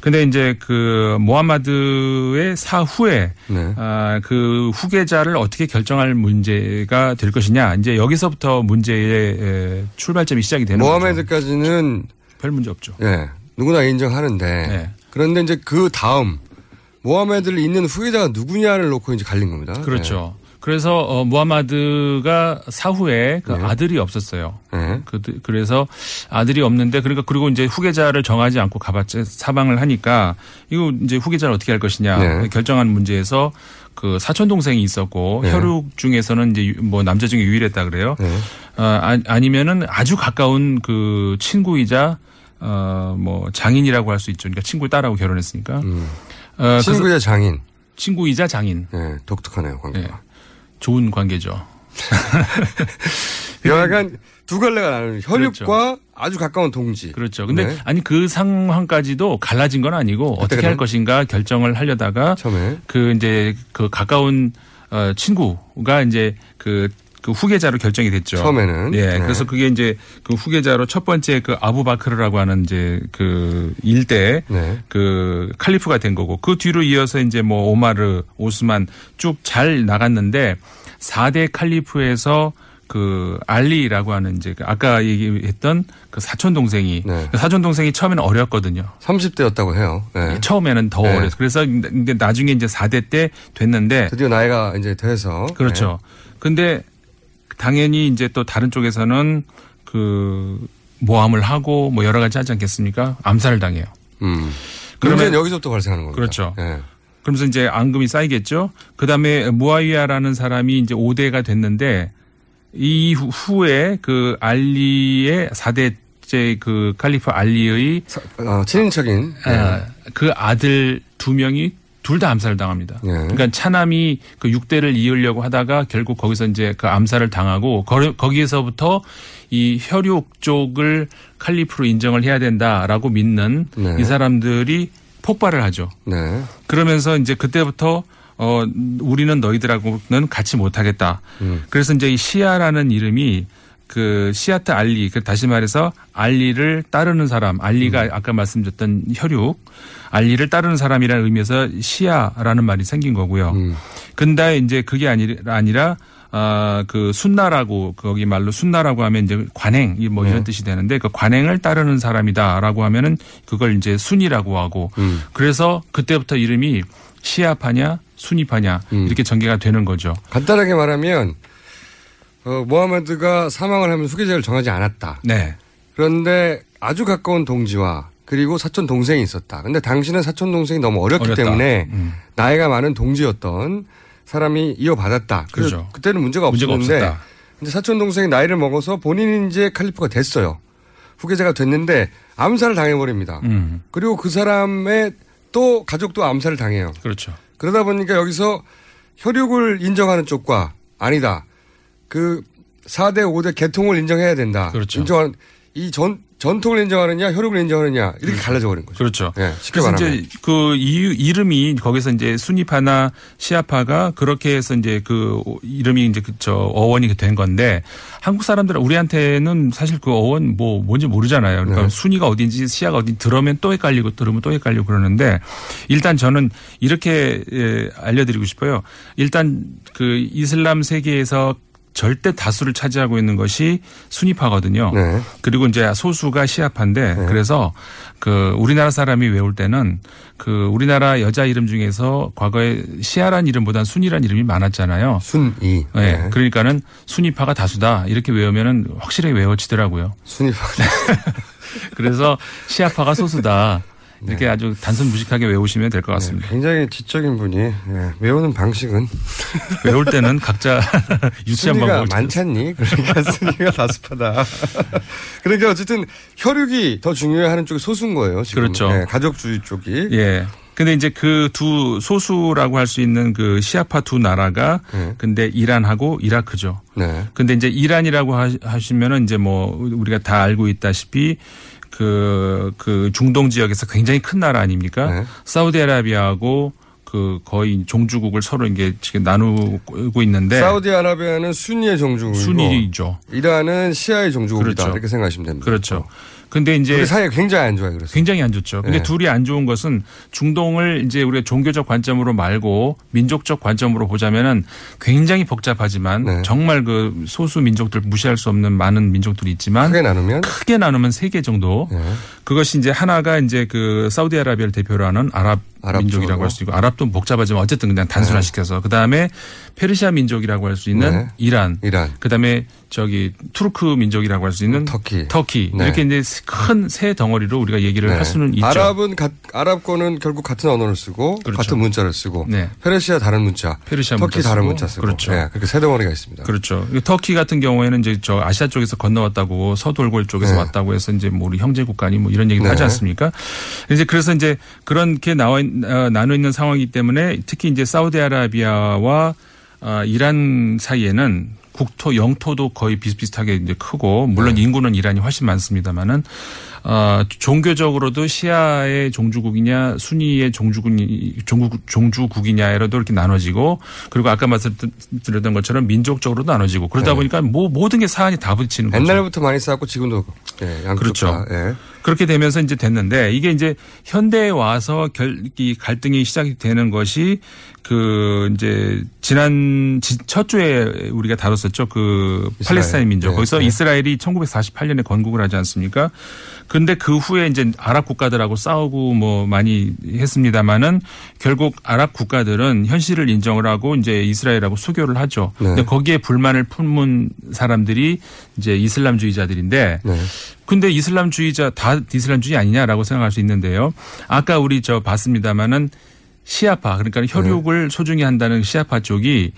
근데 이제 그 모하마드의 사후에 네. 아, 그 후계자를 어떻게 결정할 문제가 될 것이냐. 이제 여기서부터 문제의 출발점이 시작이 되는 거죠. 모하마드까지는 별 문제 없죠. 예. 네. 누구나 인정하는데. 네. 그런데 이제 그 다음 모하마드를 잇는 후계자가 누구냐를 놓고 이제 갈린 겁니다. 그렇죠. 네. 그래서 어, 무하마드가 사후에 그 네. 아들이 없었어요. 네. 그, 그래서 아들이 없는데 그러니까 그리고 이제 후계자를 정하지 않고 가봤자 사방을 하니까 이거 이제 후계자를 어떻게 할 것이냐 네. 결정한 문제에서 그 사촌 동생이 있었고 네. 혈육 중에서는 이제 뭐 남자 중에 유일했다 그래요. 네. 어, 아, 아니면은 아주 가까운 그 친구이자 어, 뭐 장인이라고 할 수 있죠. 그러니까 친구 딸하고 결혼했으니까 음. 어, 친구이자 장인. 친구이자 장인. 네, 독특하네요 관계가. 네. 좋은 관계죠. 약간 두 갈래가 나는 혈육과 그렇죠. 아주 가까운 동지. 그렇죠. 근데 네. 아니 그 상황까지도 갈라진 건 아니고 어떻게 할 것인가 결정을 하려다가 처음에. 그 이제 그 가까운 친구가 이제 그, 그 후계자로 결정이 됐죠. 처음에는. 예. 네. 그래서 그게 이제 그 후계자로 첫 번째 그 아부바크르라고 하는 이제 그 일대 네. 그 칼리프가 된 거고 그 뒤로 이어서 이제 뭐 오마르, 오스만 쭉 잘 나갔는데 사 대 칼리프에서 그 알리라고 하는 이제 아까 얘기했던 그 사촌 동생이 네. 사촌 동생이 처음에는 어렸거든요. 삼십 대였다고 해요. 네. 처음에는 더 네. 어렸어요. 그래서 근데 나중에 이제 사 대 때 됐는데 드디어 나이가 이제 돼서 그렇죠. 네. 근데 당연히 이제 또 다른 쪽에서는 그 모함을 하고 뭐 여러 가지 하지 않겠습니까? 암살을 당해요. 음. 그러면 여기서부터 발생하는 겁니다. 그렇죠. 네. 그러면서 이제 앙금이 쌓이겠죠. 그 다음에 무아위아라는 사람이 이제 오 대가 됐는데 이 후에 그 알리의 사 대째 그 칼리프 알리의 어, 친인척인 네. 그 아들 두 명이 둘 다 암살을 당합니다. 예. 그러니까 차남이 그 육 대를 이으려고 하다가 결국 거기서 이제 그 암살을 당하고 거기에서부터 이 혈육 쪽을 칼리프로 인정을 해야 된다라고 믿는 네. 이 사람들이 폭발을 하죠. 네. 그러면서 이제 그때부터 어 우리는 너희들하고는 같이 못하겠다. 음. 그래서 이제 이 시아라는 이름이 그 시아트 알리, 그 다시 말해서 알리를 따르는 사람, 알리가 음. 아까 말씀드렸던 혈육, 알리를 따르는 사람이라는 의미에서 시아라는 말이 생긴 거고요. 음. 근데 이제 그게 아니라, 아니라 아, 그 순나라고 거기 말로 순나라고 하면 이제 관행 뭐 이런 네. 뜻이 되는데 그 관행을 따르는 사람이다라고 하면은 그걸 이제 순이라고 하고 음. 그래서 그때부터 이름이 시아파냐 순이파냐 음. 이렇게 전개가 되는 거죠. 간단하게 말하면. 어, 모하마드가 사망을 하면 후계자를 정하지 않았다. 네. 그런데 아주 가까운 동지와 그리고 사촌 동생이 있었다. 그런데 당신은 사촌 동생이 너무 어렸기 어렸다. 때문에 음. 나이가 많은 동지였던 사람이 이어받았다. 그렇죠. 그때는 문제가 없었는데 이제 사촌 동생이 나이를 먹어서 본인이 이제 칼리프가 됐어요. 후계자가 됐는데 암살을 당해버립니다. 음. 그리고 그 사람의 또 가족도 암살을 당해요. 그렇죠. 그러다 보니까 여기서 혈육을 인정하는 쪽과 아니다. 그 사 대 오 대 계통을 인정해야 된다. 그렇죠. 인정하는 이 전 전통을 인정하느냐 혈육을 인정하느냐 이렇게 갈라져 버린 거죠. 그렇죠. 예, 쉽게 그래서 말하면. 이제 그 이유, 이름이 거기서 이제 순이파나 시아파가 그렇게 해서 이제 그 이름이 이제 그저 어원이 된 건데 한국 사람들 우리한테는 사실 그 어원 뭐 뭔지 모르잖아요. 그러니까 네. 순이가 어딘지 시아가 어딘지 들으면 또 헷갈리고 들으면 또 헷갈리고 그러는데 일단 저는 이렇게 예, 알려드리고 싶어요. 일단 그 이슬람 세계에서 절대 다수를 차지하고 있는 것이 순이파거든요. 네. 그리고 이제 소수가 시아파인데 네. 그래서 그 우리나라 사람이 외울 때는 그 우리나라 여자 이름 중에서 과거에 시아란 이름보단 순이란 이름이 많았잖아요. 순이. 네. 네. 그러니까는 순이파가 다수다 이렇게 외우면은 확실히 외워지더라고요. 순이파가 다수다. 그래서 시아파가 소수다. 이렇게 네. 아주 단순 무식하게 외우시면 될 것 같습니다. 네, 굉장히 지적인 분이 네, 외우는 방식은 외울 때는 각자 유치한 방법을 많잖니. 그러니까 순위가 다습하다. 그러니까 어쨌든 혈육이 더 중요해하는 쪽이 소수인 거예요. 지금. 그렇죠. 네, 가족주의 쪽이. 예. 근데 이제 그 두 소수라고 할 수 있는 그 시아파 두 나라가 네. 근데 이란하고 이라크죠. 네. 근데 이제 이란이라고 하시면은 이제 뭐 우리가 다 알고 있다시피 그, 그 중동 지역에서 굉장히 큰 나라 아닙니까? 네. 사우디아라비아하고 그 거의 종주국을 서로 이게 지금 나누고 있는데. 사우디아라비아는 순위의 종주국이고. 순위죠. 이란은 시아의 종주국이다. 그렇죠. 이렇게 생각하시면 됩니다. 그렇죠. 근데 이제 사이가 굉장히 안 좋아요. 그래서 굉장히 안 좋죠. 근데 네. 둘이 안 좋은 것은 중동을 이제 우리가 종교적 관점으로 말고 민족적 관점으로 보자면은 굉장히 복잡하지만 네. 정말 그 소수 민족들 무시할 수 없는 많은 민족들이 있지만 크게 나누면 크게 나누면 세 개 정도. 네. 그것이 이제 하나가 이제 그 사우디아라비아를 대표로 하는 아랍 민족이라고 할 수 있고 아랍도 복잡하지만 어쨌든 그냥 단순화시켜서 네. 그다음에 페르시아 민족이라고 할 수 있는 네. 이란. 이란. 그다음에 저기 투르크 민족이라고 할 수 있는 터키. 터키. 네. 이렇게 이제 큰 세 덩어리로 우리가 얘기를 네. 할 수는 있죠. 아랍은 가, 아랍권은 결국 같은 언어를 쓰고 그렇죠. 같은 문자를 쓰고 네. 페르시아 다른 문자, 페르시아 터키 문자 다른 쓰고. 문자 쓰고 그렇죠. 네. 그렇게 세 덩어리가 있습니다. 그렇죠. 터키 같은 경우에는 이제 저 아시아 쪽에서 건너왔다고 서돌골 쪽에서 네. 왔다고 해서 이제 뭐 우리 형제 국가니 뭐 이런 얘기도 네. 하지 않습니까? 이제 그래서 이제 그런 게 나와 나눠 있는 상황이기 때문에 특히 이제 사우디아라비아와 이란 사이에는 국토, 영토도 거의 비슷비슷하게 이제 크고 물론 네. 인구는 이란이 훨씬 많습니다만은 어, 종교적으로도 시아의 종주국이냐 순위의 종주국이, 종국, 종주국이냐에도 이렇게 나눠지고 그리고 아까 말씀드렸던 것처럼 민족적으로도 나눠지고 그러다 네. 보니까 뭐 모든 게 사안이 다 부딪히는 거죠. 옛날부터 많이 싸웠고 지금도 네, 양쪽 그렇죠. 다. 네. 그렇게 되면서 이제 됐는데 이게 이제 현대에 와서 결, 이 갈등이 시작되는 것이 그 이제 지난 첫 주에 우리가 다뤘었죠. 그 이스라엘. 팔레스타인 민족. 네. 거기서 네. 이스라엘이 천구백사십팔 년에 건국을 하지 않습니까? 근데 그 후에 이제 아랍 국가들하고 싸우고 뭐 많이 했습니다만은 결국 아랍 국가들은 현실을 인정을 하고 이제 이스라엘하고 수교를 하죠. 네. 근데 거기에 불만을 품은 사람들이 이제 이슬람주의자들인데 네. 근데 이슬람주의자 다 이슬람주의 아니냐라고 생각할 수 있는데요. 아까 우리 저 봤습니다만은 시아파 그러니까 혈육을 네. 소중히 한다는 시아파 쪽이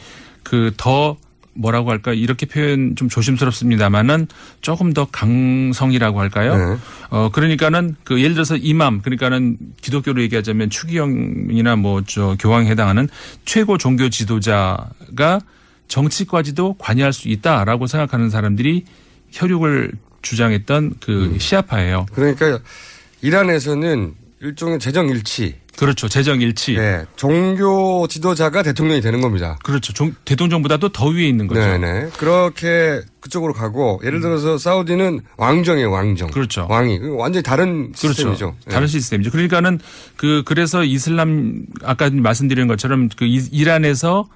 그 더 뭐라고 할까 이렇게 표현 좀 조심스럽습니다만은 조금 더 강성이라고 할까요? 네. 어 그러니까는 그 예를 들어서 이맘 그러니까는 기독교로 얘기하자면 추기경이나 뭐 저 교황에 해당하는 최고 종교 지도자가 정치까지도 관여할 수 있다라고 생각하는 사람들이 혈육을 주장했던 그 음. 시아파예요. 그러니까 이란에서는 일종의 재정일치. 그렇죠. 재정일치. 네. 종교 지도자가 대통령이 되는 겁니다. 그렇죠. 종, 대통령보다도 더 위에 있는 거죠. 네네. 그렇게 그쪽으로 가고 예를 들어서 음. 사우디는 왕정이에요. 왕정. 그렇죠. 왕이. 완전히 다른 그렇죠. 시스템이죠. 다른 네. 시스템이죠. 그러니까는 그 그래서 이슬람 아까 말씀드린 것처럼 그 이란에서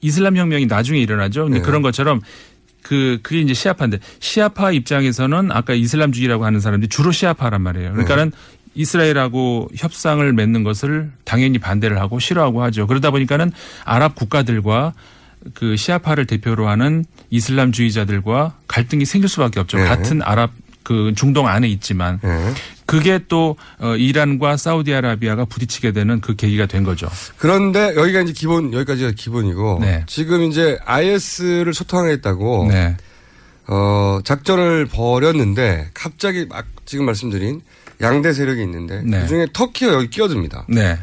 이슬람 혁명이 나중에 일어나죠. 근데 네. 그런 것처럼 그, 그게 이제 시아파인데 시아파 입장에서는 아까 이슬람주의라고 하는 사람들이 주로 시아파란 말이에요. 그러니까는 네. 이스라엘하고 협상을 맺는 것을 당연히 반대를 하고 싫어하고 하죠. 그러다 보니까는 아랍 국가들과 그 시아파를 대표로 하는 이슬람주의자들과 갈등이 생길 수밖에 없죠. 네. 같은 아랍 그 중동 안에 있지만 네. 그게 또 이란과 사우디아라비아가 부딪히게 되는 그 계기가 된 거죠. 그런데 여기가 이제 기본 여기까지가 기본이고 네. 지금 이제 아이에스를 소탕했다고 네. 어, 작전을 벌였는데 갑자기 막 지금 말씀드린 양대 세력이 있는데 네. 그중에 터키가 여기 끼어듭니다. 네.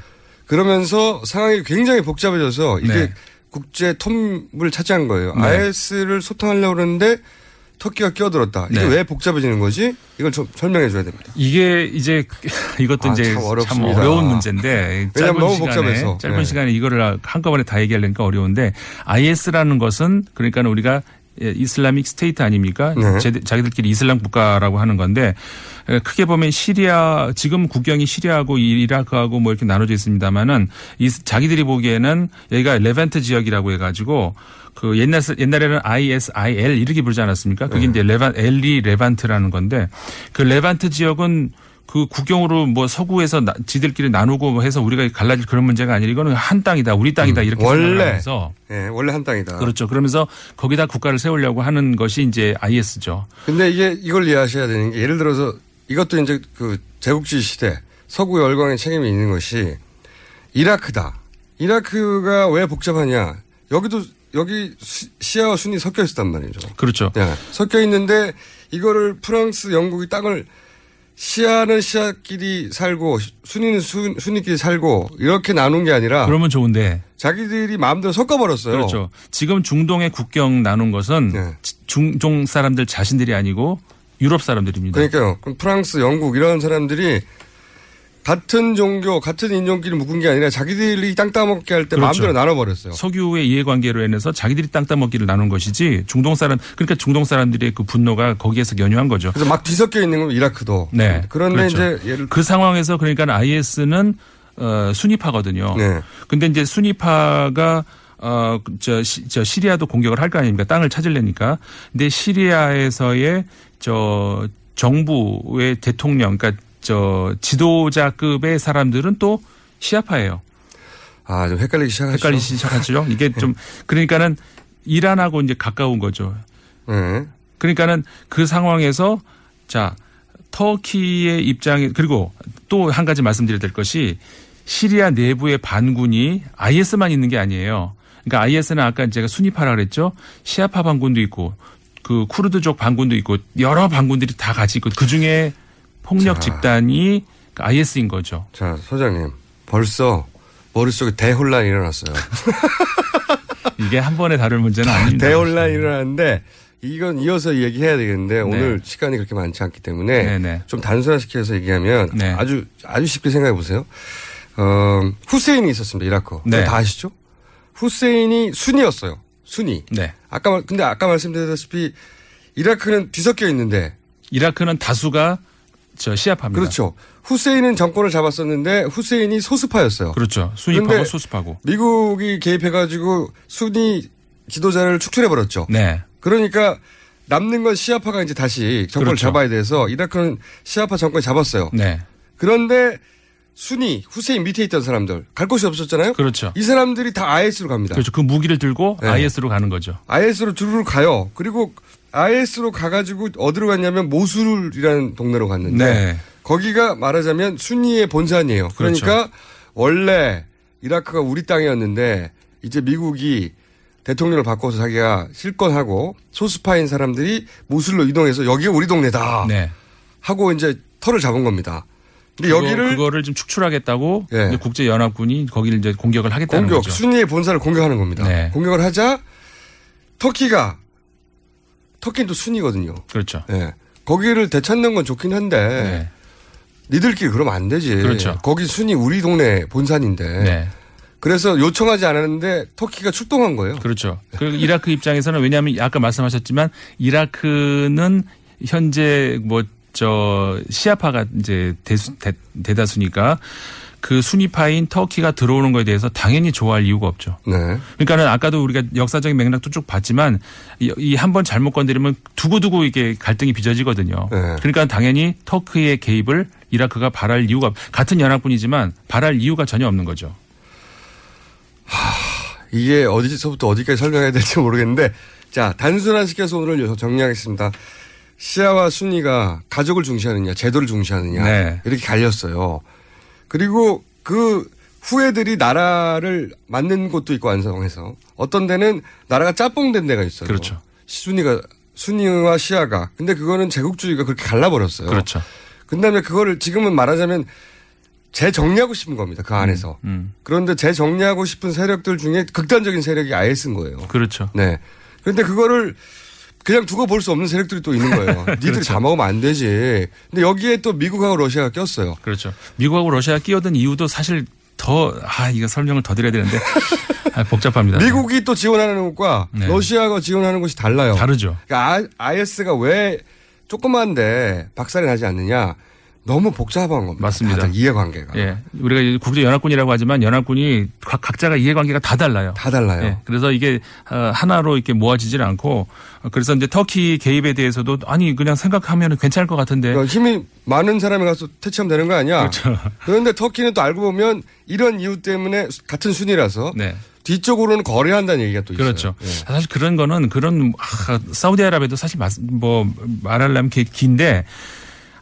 그러면서 상황이 굉장히 복잡해져서 이게 네. 국제 톱을 차지한 거예요. 네. 아이에스를 소탕하려고 그러는데 터키가 끼어들었다. 이게 네. 왜 복잡해지는 거지? 이걸 좀 설명해 줘야 됩니다. 이게 이제 이것도 아, 이제 참, 참 어려운 문제인데 짧은 너무 시간에 복잡해서. 짧은 네. 시간에 이거를 한꺼번에 다 얘기하려니까 어려운데 아이에스라는 것은 그러니까 우리가 이슬라믹 스테이트 아닙니까? 네. 자기들끼리 이슬람 국가라고 하는 건데 크게 보면 시리아 지금 국경이 시리아하고 이라크하고 뭐 이렇게 나눠져 있습니다만은 자기들이 보기에는 여기가 레반트 지역이라고 해가지고 그 옛날 옛날에는 아이에스아이엘 이렇게 부르지 않았습니까? 그게 네. 이제 레반 엘리 레반트라는 건데 그 레반트 지역은 그 국경으로 뭐 서구에서 나, 지들끼리 나누고 해서 우리가 갈라질 그런 문제가 아니라 이거는 한 땅이다. 우리 땅이다. 음, 이렇게 생각하면서. 원래. 예, 원래 한 땅이다. 그렇죠. 그러면서 거기다 국가를 세우려고 하는 것이 이제 아이에스죠. 근데 이게 이걸 이해하셔야 되는 게 예를 들어서 이것도 이제 그 제국주의 시대 서구 열강의 책임이 있는 것이 이라크다. 이라크가 왜 복잡하냐. 여기도 여기 시아와 순이 섞여 있었단 말이죠. 그렇죠. 네. 섞여 있는데 이거를 프랑스, 영국이 땅을 시아는 시아끼리 살고 순이는 순, 순이끼리 살고 이렇게 나눈 게 아니라 그러면 좋은데 자기들이 마음대로 섞어버렸어요. 그렇죠. 지금 중동의 국경 나눈 것은 네. 중동 사람들 자신들이 아니고 유럽 사람들입니다. 그러니까요. 그럼 프랑스, 영국 이런 사람들이 같은 종교, 같은 인종끼리 묶은 게 아니라 자기들이 땅 따먹기 할 때 그렇죠. 마음대로 나눠버렸어요. 석유의 이해관계로 인해서 자기들이 땅 따먹기를 나눈 것이지 중동 사람, 그러니까 중동 사람들의 그 분노가 거기에서 연유한 거죠. 그래서 막 뒤섞여 있는 건 이라크도. 네. 그런데 그렇죠. 이제 예를 그 상황에서 그러니까 아이에스는 어, 순위파거든요. 네. 근데 이제 순위파가 어, 저, 시, 저 시리아도 공격을 할 거 아닙니까? 땅을 찾으려니까. 근데 시리아에서의 저 정부의 대통령, 그러니까 저 지도자급의 사람들은 또 시아파예요. 아, 좀 헷갈리기 시작하죠. 헷갈리기 시작하죠. 이게 좀 그러니까는 이란하고 이제 가까운 거죠. 네. 그러니까는 그 상황에서 자 터키의 입장에 그리고 또 한 가지 말씀드려야 될 것이 시리아 내부의 반군이 아이에스만 있는 게 아니에요. 그러니까 아이에스는 아까 제가 순위파라 그랬죠. 시아파 반군도 있고 그 쿠르드족 반군도 있고 여러 반군들이 다 같이 있고 그 중에 폭력 자, 집단이 아이에스인 거죠. 자, 소장님. 벌써 머릿속에 대혼란이 일어났어요. 이게 한 번에 다룰 문제는 아닙니다. 대혼란이 일어났는데 이건 이어서 얘기해야 되겠는데 네. 오늘 시간이 그렇게 많지 않기 때문에 네네. 좀 단순화시켜서 얘기하면 네. 아주 아주 쉽게 생각해 보세요. 어, 후세인이 있었습니다. 이라크. 네. 다 아시죠? 후세인이 순이었어요. 순이. 네. 아까 근데 아까 말씀드렸다시피 이라크는 뒤섞여 있는데 이라크는 다수가 저 시아파입니다. 그렇죠. 후세인은 정권을 잡았었는데 후세인이 소수파였어요. 그렇죠. 순위파고 소수파고. 미국이 개입해가지고 순위 지도자를 축출해버렸죠. 네. 그러니까 남는 건 시아파가 이제 다시 정권을 그렇죠. 잡아야 돼서 이라크는 시아파 정권을 잡았어요. 네. 그런데 순위 후세인 밑에 있던 사람들 갈 곳이 없었잖아요. 그렇죠. 이 사람들이 다 아이에스로 갑니다. 그렇죠. 그 무기를 들고 네. 아이에스로 가는 거죠. 아이에스로 주르륵 가요. 그리고 아이에스로 가가지고 어디로 갔냐면 모술이라는 동네로 갔는데 네. 거기가 말하자면 순위의 본산이에요. 그러니까 그렇죠. 원래 이라크가 우리 땅이었는데 이제 미국이 대통령을 바꿔서 자기가 실권하고 소수파인 사람들이 모술로 이동해서 여기가 우리 동네다 네. 하고 이제 터를 잡은 겁니다. 근데 그거, 여기를 그거를 좀 축출하겠다고 네. 국제 연합군이 거기를 이제 공격을 하겠다는 공격, 거죠. 순위의 본산을 공격하는 겁니다. 네. 공격을 하자 터키가 터키는 또 순이거든요. 그렇죠. 네. 거기를 되찾는 건 좋긴 한데 네. 니들끼리 그러면 안 되지. 그렇죠. 거기 순이 우리 동네 본산인데. 네. 그래서 요청하지 않았는데 터키가 출동한 거예요. 그렇죠. 그리고 이라크 입장에서는 왜냐하면 아까 말씀하셨지만 이라크는 현재 뭐 저 시아파가 이제 대수, 대, 대다수니까 그 순위파인 터키가 들어오는 거에 대해서 당연히 좋아할 이유가 없죠. 네. 그러니까는 아까도 우리가 역사적인 맥락도 쭉 봤지만 이 한 번 잘못 건드리면 두고두고 이게 갈등이 빚어지거든요. 네. 그러니까 당연히 터키의 개입을 이라크가 바랄 이유가 같은 연합군이지만 바랄 이유가 전혀 없는 거죠. 하, 이게 어디서부터 어디까지 설명해야 될지 모르겠는데 자 단순화시켜서 오늘 정리하겠습니다. 시아와 순위가 가족을 중시하느냐 제도를 중시하느냐 네. 이렇게 갈렸어요. 그리고 그 후예들이 나라를 만든 곳도 있고 안성에서 어떤 데는 나라가 짬뽕된 데가 있어요. 그렇죠. 순위가 순위와 시아가 근데 그거는 제국주의가 그렇게 갈라버렸어요. 그렇죠. 그다음에 그거를 지금은 말하자면 재정리하고 싶은 겁니다. 그 안에서. 음, 음. 그런데 재정리하고 싶은 세력들 중에 극단적인 세력이 아이에스인 거예요. 그렇죠. 네. 그런데 그거를 그냥 두고 볼 수 없는 세력들이 또 있는 거예요. 니들이 그렇죠. 다 먹으면 안 되지. 근데 여기에 또 미국하고 러시아가 꼈어요. 그렇죠. 미국하고 러시아가 끼어든 이유도 사실 더, 아, 이거 설명을 더 드려야 되는데 아, 복잡합니다. 미국이 또 지원하는 것과 네. 러시아가 지원하는 것이 달라요. 다르죠. 그러니까 아이에스가 왜 조그만데 박살이 나지 않느냐. 너무 복잡한 겁니다. 맞습니다. 이해관계가. 예, 우리가 국제연합군이라고 하지만 연합군이 각자가 이해관계가 다 달라요. 다 달라요. 예, 그래서 이게 하나로 이렇게 모아지질 않고 그래서 이제 터키 개입에 대해서도 아니 그냥 생각하면 괜찮을 것 같은데. 그러니까 힘이 많은 사람이 가서 퇴치하면 되는 거 아니야. 그렇죠. 그런데 터키는 또 알고 보면 이런 이유 때문에 같은 순위라서. 네. 뒤쪽으로는 거래한다는 얘기가 또 있어요. 그렇죠. 예. 사실 그런 거는 그런 아, 사우디아라비아도 사실 뭐 말하려면 긴데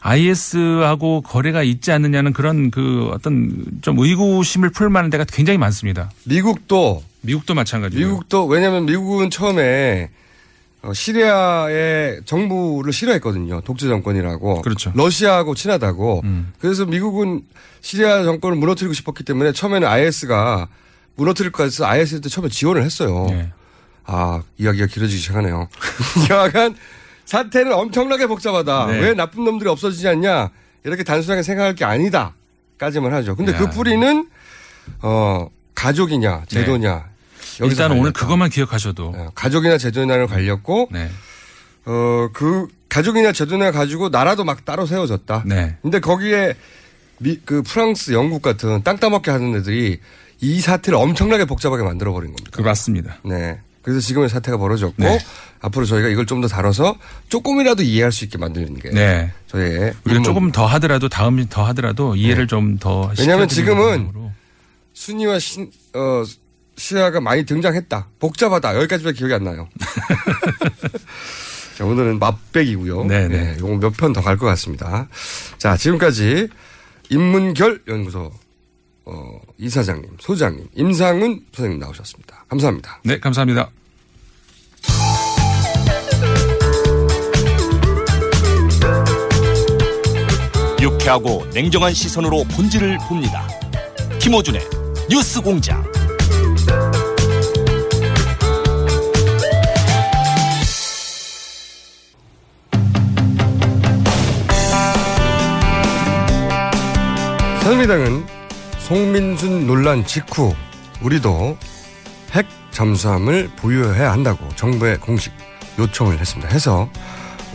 아이에스하고 거래가 있지 않느냐는 그런 그 어떤 좀 의구심을 풀 만한 데가 굉장히 많습니다. 미국도. 미국도 마찬가지고요. 미국도 왜냐하면 미국은 처음에 시리아의 정부를 싫어했거든요. 독재 정권이라고. 그렇죠. 러시아하고 친하다고. 음. 그래서 미국은 시리아 정권을 무너뜨리고 싶었기 때문에 처음에는 아이에스가 무너뜨릴 것 같아서 아이에스한테 처음에 지원을 했어요. 네. 아, 이야기가 길어지기 시작하네요. 여하간 사태는 엄청나게 복잡하다. 네. 왜 나쁜 놈들이 없어지지 않냐. 이렇게 단순하게 생각할 게 아니다. 까지만 하죠. 근데 야. 그 뿌리는 어 가족이냐 제도냐. 네. 일단 오늘 그것만 기억하셔도. 네. 가족이나 제도냐를 갈렸고 네. 어, 그 가족이나 제도냐 가지고 나라도 막 따로 세워졌다. 네. 근데 거기에 미, 그 프랑스, 영국 같은 땅 따먹게 하는 애들이 이 사태를 엄청나게 복잡하게 만들어버린 겁니다. 그 맞습니다. 네. 그래서 지금의 사태가 벌어졌고 네. 앞으로 저희가 이걸 좀 더 다뤄서 조금이라도 이해할 수 있게 만드는 게 네. 저희의 우리가 조금 더 하더라도 다음 더 하더라도 이해를 네. 좀 더 왜냐하면 지금은 방향으로. 순위와 신, 어, 시야가 많이 등장했다. 복잡하다. 여기까지밖에 기억이 안 나요. 자, 오늘은 맛백이고요. 네네. 이거 네, 몇 편 더 갈 것 같습니다. 자, 지금까지 인문결 연구소 어, 이사장님, 소장님, 임상훈 선생님 나오셨습니다. 감사합니다. 네, 감사합니다. 유쾌하고 냉정한 시선으로 본질을 봅니다. 김호준의 뉴스공장. 새누리당은 송민순 논란 직후 우리도 핵 잠수함을 보유해야 한다고 정부에 공식 요청을 했습니다. 해서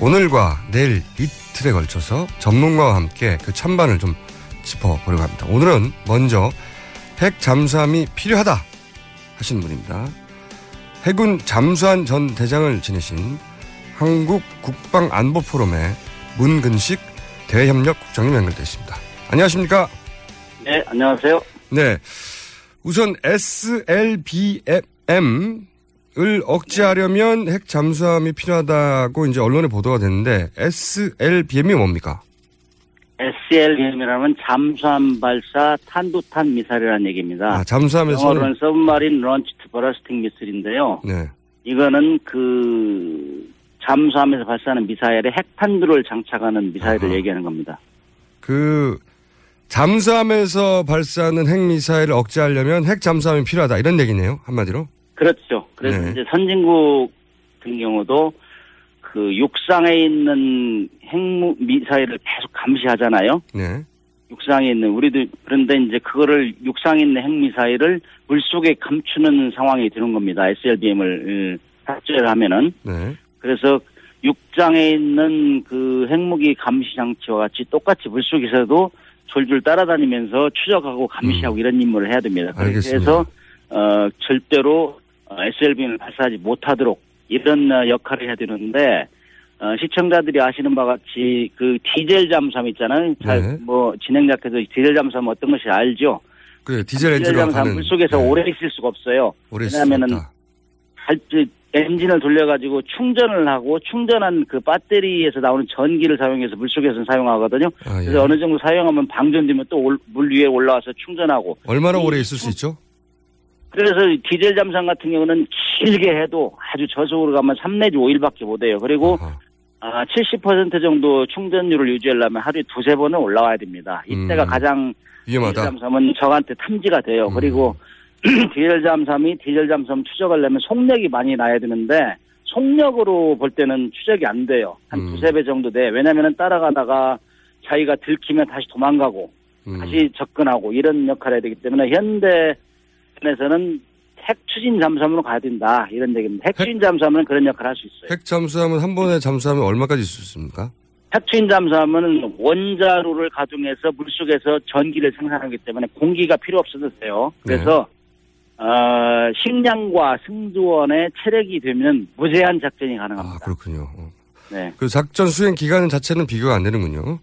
오늘과 내일 이틀에 걸쳐서 전문가와 함께 그 찬반을 좀 짚어보려고 합니다. 오늘은 먼저 핵 잠수함이 필요하다 하신 분입니다. 해군 잠수함 전 대장을 지내신 한국국방안보포럼의 문근식 대외협력 국장님 연결되어 있습니다. 안녕하십니까? 네, 안녕하세요. 네. 우선 에스엘비엠을 억제하려면 핵 잠수함이 필요하다고 이제 언론에 보도가 됐는데 에스엘비엠이 뭡니까? 에스엘비엠이라면 잠수함 발사 탄도탄 미사일이라는 얘기입니다. 아, 잠수함에서 영어로는 Submarine Launched Ballistic Missile인데요. 네. 이거는 그 잠수함에서 발사하는 미사일에 핵탄두를 장착하는 미사일을 아하. 얘기하는 겁니다. 그 잠수함에서 발사하는 핵미사일을 억제하려면 핵 잠수함이 필요하다 이런 얘기네요. 한마디로. 그렇죠. 그래서 네. 이제 선진국 같은 경우도 그 육상에 있는 핵미사일을 계속 감시하잖아요. 네. 육상에 있는 우리도 그런데 이제 그거를 육상에 있는 핵미사일을 물속에 감추는 상황이 드는 겁니다. 에스엘비엠을 탑재를 하면은. 네. 그래서 육장에 있는 그 핵무기 감시 장치와 같이 똑같이 물속에서도 졸졸 따라다니면서 추적하고 감시하고 음. 이런 임무를 해야 됩니다. 그래서 어, 절대로 에스엘비엠을 발사하지 못하도록 이런 역할을 해야 되는데 어, 시청자들이 아시는 바와 같이 그 디젤 잠수함 있잖아요. 잘 네. 뭐 진행자께서 디젤 잠수함 어떤 것이 알죠. 그래, 디젤, 디젤 잠수함 물속에서 네. 오래 있을 수가 없어요. 오래 왜냐하면은 할 때 엔진을 돌려가지고 충전을 하고 충전한 그 배터리에서 나오는 전기를 사용해서 물속에서는 사용하거든요. 아, 예. 그래서 어느 정도 사용하면 방전되면 또 물 위에 올라와서 충전하고. 얼마나 오래 있을 수 있죠? 그래서 디젤 잠수함 같은 경우는 길게 해도 아주 저속으로 가면 삼 내지 오 일밖에 못해요. 그리고 아, 칠십 퍼센트 정도 충전율을 유지하려면 하루에 두세 번은 올라와야 됩니다. 이때가 음, 가장 위험하다. 디젤 잠수함은 저한테 탐지가 돼요. 음. 그리고 디젤 잠수함이 디젤 잠수함 추적하려면 속력이 많이 나야 되는데 속력으로 볼 때는 추적이 안 돼요. 한 음. 두세 배 정도 돼. 왜냐하면 따라가다가 자기가 들키면 다시 도망가고 음. 다시 접근하고 이런 역할을 해야 되기 때문에 현대에서는 핵 추진 잠수함으로 가야 된다. 이런 얘기입니다. 핵 추진 잠수함은 그런 역할을 할 수 있어요. 핵 잠수함은 한 번에 잠수함이 얼마까지 있을 수 있습니까? 핵추진 잠수함은 원자로를 가동해서 물속에서 전기를 생산하기 때문에 공기가 필요 없어졌어요. 그래서 네. 어, 식량과 승조원의 체력이 되면 무제한 작전이 가능합니다. 아, 그렇군요. 네. 그 작전 수행 기간 자체는 비교가 안 되는군요.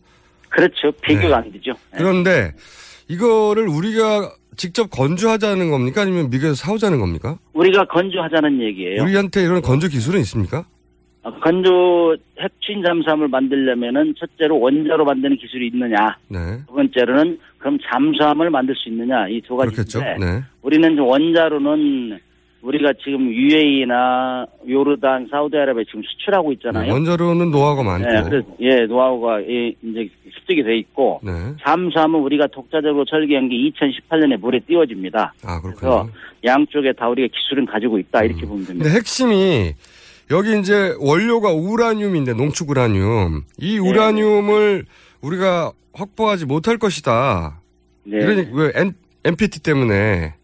그렇죠. 비교가 네. 안 되죠. 네. 그런데 이거를 우리가 직접 건조하자는 겁니까? 아니면 미국에서 사오자는 겁니까? 우리가 건조하자는 얘기예요. 우리한테 이런 건조 기술은 있습니까? 건조 핵추인 잠수함을 만들려면은 첫째로 원자로 만드는 기술이 있느냐, 네. 두 번째로는 그럼 잠수함을 만들 수 있느냐, 이 두 가지인데 네. 우리는 원자로는 우리가 지금 유에이나 요르단, 사우디아라비아 지금 수출하고 있잖아요. 네, 원자로는 노하우가 많고, 네, 그래서, 예, 노하우가 이제 습득이 돼 있고 네. 잠수함은 우리가 독자적으로 설계한 게 이천십팔 년에 물에 띄워집니다. 아 그렇군요. 그래서 양쪽에 다 우리가 기술은 가지고 있다 이렇게 음. 보면 됩니다. 근데 핵심이 여기 이제 원료가 우라늄인데 농축 우라늄. 이 우라늄을 네. 우리가 확보하지 못할 것이다. 네. 이러니 왜 엔피티 때문에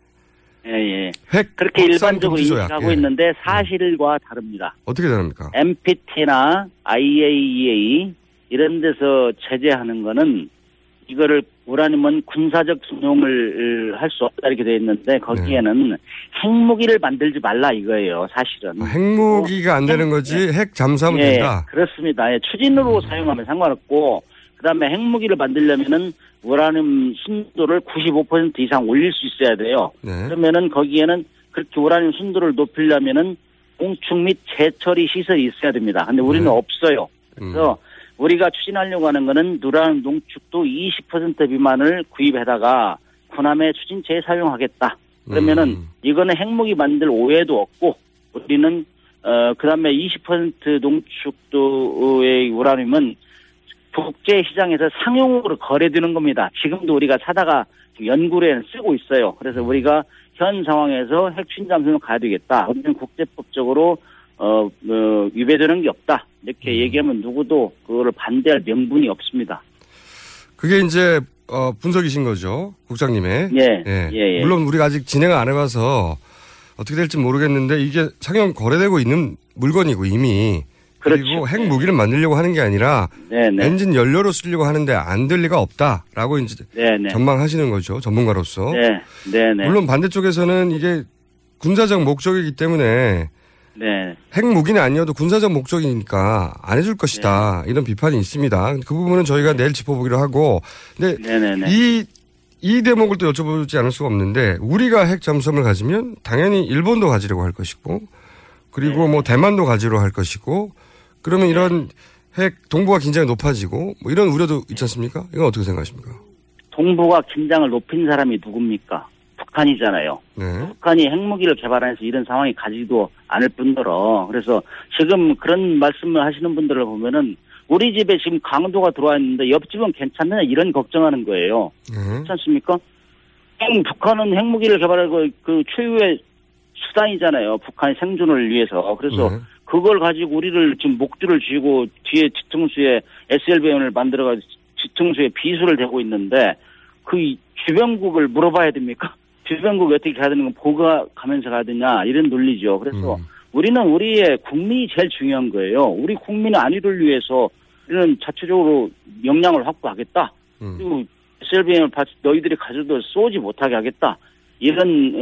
예, 예. 핵 그렇게 일반적으로 인식하고 예. 있는데 사실과 다릅니다. 어떻게 다릅니까? 엔피티나 아이에이이에이 이런 데서 제재하는 거는 이거를 우라늄은 군사적 사용을 할 수 없다 이렇게 되어 있는데 거기에는 네. 핵무기를 만들지 말라 이거예요. 사실은. 아, 핵무기가 안 핵, 되는 거지 예. 핵 잠수하면 예, 된다. 그렇습니다. 예, 추진으로 음. 사용하면 상관없고 그다음에 핵무기를 만들려면은 우라늄 순도를 구십오 퍼센트 이상 올릴 수 있어야 돼요. 네. 그러면은 거기에는 그렇게 우라늄 순도를 높이려면은 공축 및 재처리 시설이 있어야 됩니다. 근데 우리는 네. 없어요. 그래서 음. 우리가 추진하려고 하는 거는 누라늄 농축도 이십 퍼센트 미만을 구입해다가 군함의 추진체에 사용하겠다. 그러면은 음. 이거는 핵무기 만들 오해도 없고 우리는 어 그다음에 이십 퍼센트 농축도의 우라늄은 국제 시장에서 상용으로 거래되는 겁니다. 지금도 우리가 사다가 연구로에는 쓰고 있어요. 그래서 우리가 현 상황에서 핵추진 잠수함을 가야 되겠다. 우리는 국제법적으로 어, 어, 위배되는 게 없다. 이렇게 얘기하면 누구도 그거를 반대할 명분이 없습니다. 그게 이제, 어, 분석이신 거죠. 국장님의. 예. 예. 예, 예. 물론 우리가 아직 진행을 안 해봐서 어떻게 될지 모르겠는데 이게 상용 거래되고 있는 물건이고 이미. 그렇죠. 그리고 핵무기를 만들려고 하는 게 아니라 네네. 엔진 연료로 쓰려고 하는데 안 될 리가 없다라고 이제 네네. 전망하시는 거죠. 전문가로서. 네. 네네. 물론 반대쪽에서는 이게 군사적 목적이기 때문에 네. 핵무기는 아니어도 군사적 목적이니까 안 해줄 것이다. 네. 이런 비판이 있습니다. 그 부분은 저희가 네. 내일 짚어보기로 하고. 근데 네네네. 이, 이 대목을 또 여쭤보지 않을 수가 없는데 우리가 핵 잠수함을 가지면 당연히 일본도 가지려고 할 것이고 그리고 네. 뭐 대만도 가지려고 할 것이고 그러면 네. 이런 핵 동북아 긴장이 높아지고 뭐 이런 우려도 있지 않습니까? 이건 어떻게 생각하십니까? 동북아 긴장을 높인 사람이 누굽니까? 북한이잖아요. 네. 북한이 핵무기를 개발해서 이런 상황이 가지도 않을 뿐더러 그래서 지금 그런 말씀을 하시는 분들을 보면은 우리 집에 지금 강도가 들어와 있는데 옆집은 괜찮느냐 이런 걱정하는 거예요. 네. 그렇지 않습니까? 북한은 핵무기를 개발하고 그 최후의 수단이잖아요. 북한의 생존을 위해서. 그래서 네. 그걸 가지고 우리를 지금 목줄을 쥐고 뒤에 뒤통수에 에스엘비엠을 만들어가지고 뒤통수에 비수를 대고 있는데 그 주변국을 물어봐야 됩니까? 주변국이 어떻게 가야 되는 건 보고 가면서 가야 되냐 이런 논리죠. 그래서 음. 우리는 우리의 국민이 제일 중요한 거예요. 우리 국민의 안위를 위해서 우리는 자체적으로 역량을 확보하겠다. 음. 그리고 에스엘비엠을 너희들이 가져도 쏘지 못하게 하겠다. 이런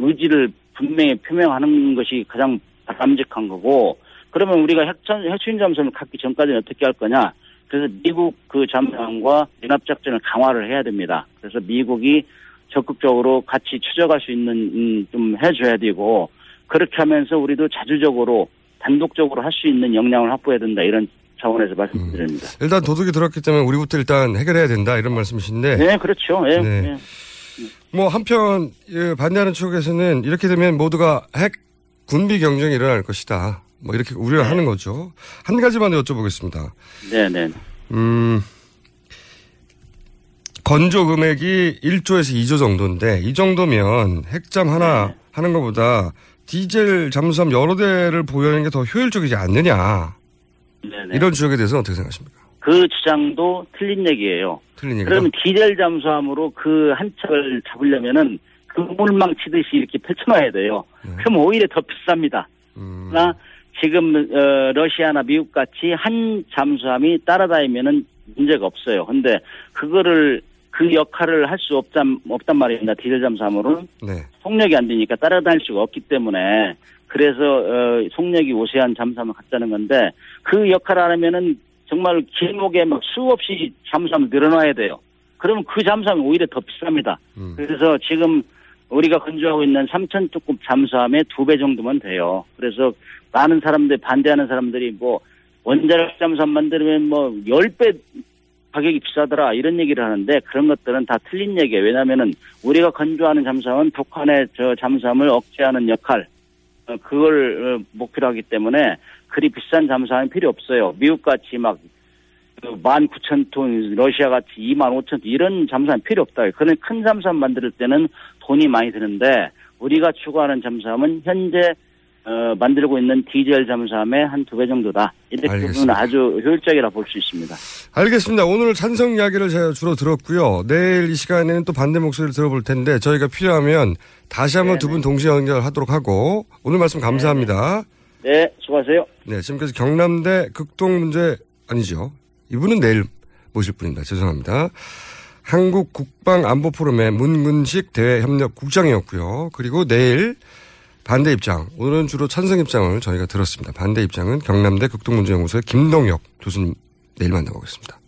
의지를 분명히 표명하는 것이 가장 바람직한 거고 그러면 우리가 핵추진 잠수함을 갖기 전까지는 어떻게 할 거냐. 그래서 미국 그 잠수함과 연합작전을 강화를 해야 됩니다. 그래서 미국이 적극적으로 같이 추적할 수 있는 좀 해줘야 되고 그렇게 하면서 우리도 자주적으로 단독적으로 할 수 있는 역량을 확보해야 된다 이런 차원에서 말씀드립니다. 음. 일단 도둑이 들었기 때문에 우리부터 일단 해결해야 된다 이런 말씀이신데. 네, 그렇죠. 예, 네. 예. 뭐 한편 반대하는 쪽에서는 이렇게 되면 모두가 핵 군비 경쟁이 일어날 것이다. 뭐 이렇게 우려를 네. 하는 거죠. 한 가지만 여쭤보겠습니다. 네네. 음, 건조 금액이 일 조에서 이 조 정도인데 이 정도면 핵잠 하나 네. 하는 것보다 디젤 잠수함 여러 대를 보유하는 게 더 효율적이지 않느냐. 네네. 이런 주역에 대해서는 어떻게 생각하십니까? 그 주장도 틀린 얘기예요. 틀린 얘기다. 그러면 디젤 잠수함으로 그 한 척을 잡으려면은 그물망 치듯이 이렇게 펼쳐놔야 돼요. 네. 그럼 오히려 더 비쌉니다. 음. 그러나 지금 어, 러시아나 미국 같이 한 잠수함이 따라다니면은 문제가 없어요. 근데 그거를 그 역할을 할 수 없단 없단 말입니다. 디젤 잠수함으로는 네. 속력이 안 되니까 따라다닐 수가 없기 때문에 그래서 어, 속력이 우세한 잠수함을 갖자는 건데 그 역할을 안 하면은 정말 길목에 막 수없이 잠수함을 늘어놔야 돼요. 그러면 그 잠수함이 오히려 더 비쌉니다. 음. 그래서 지금 우리가 건조하고 있는 삼천특급 잠수함의 두 배 정도면 돼요. 그래서 많은 사람들, 반대하는 사람들이 뭐 원자력 잠수함 만들면 뭐 열 배 가격이 비싸더라 이런 얘기를 하는데 그런 것들은 다 틀린 얘기예요. 왜냐하면은 우리가 건조하는 잠수함은 북한의 저 잠수함을 억제하는 역할, 그걸 목표로 하기 때문에 그리 비싼 잠수함이 필요 없어요. 미국같이 막 만 구천 톤, 러시아같이 이만 오천 톤 이런 잠수함 필요 없다. 그런 큰 잠수함 만들 때는 돈이 많이 드는데 우리가 추구하는 잠수함은 현재 어, 만들고 있는 디젤 잠수함의 한 두 배 정도다. 이렇게 보면 아주 효율적이라 볼 수 있습니다. 알겠습니다. 오늘 찬성 이야기를 제가 주로 들었고요. 내일 이 시간에는 또 반대 목소리를 들어볼 텐데 저희가 필요하면 다시 한번 두 분 동시에 연결하도록 하고 오늘 말씀 감사합니다. 네네. 네, 수고하세요. 네, 지금까지 경남대 극동 문제 아니죠. 이분은 내일 모실 분입니다. 죄송합니다. 한국 국방안보포럼의 문근식 대외협력국장이었고요. 그리고 내일 반대 입장, 오늘은 주로 찬성 입장을 저희가 들었습니다. 반대 입장은 경남대 극동문제연구소의 김동엽 교수님 내일 만나보겠습니다.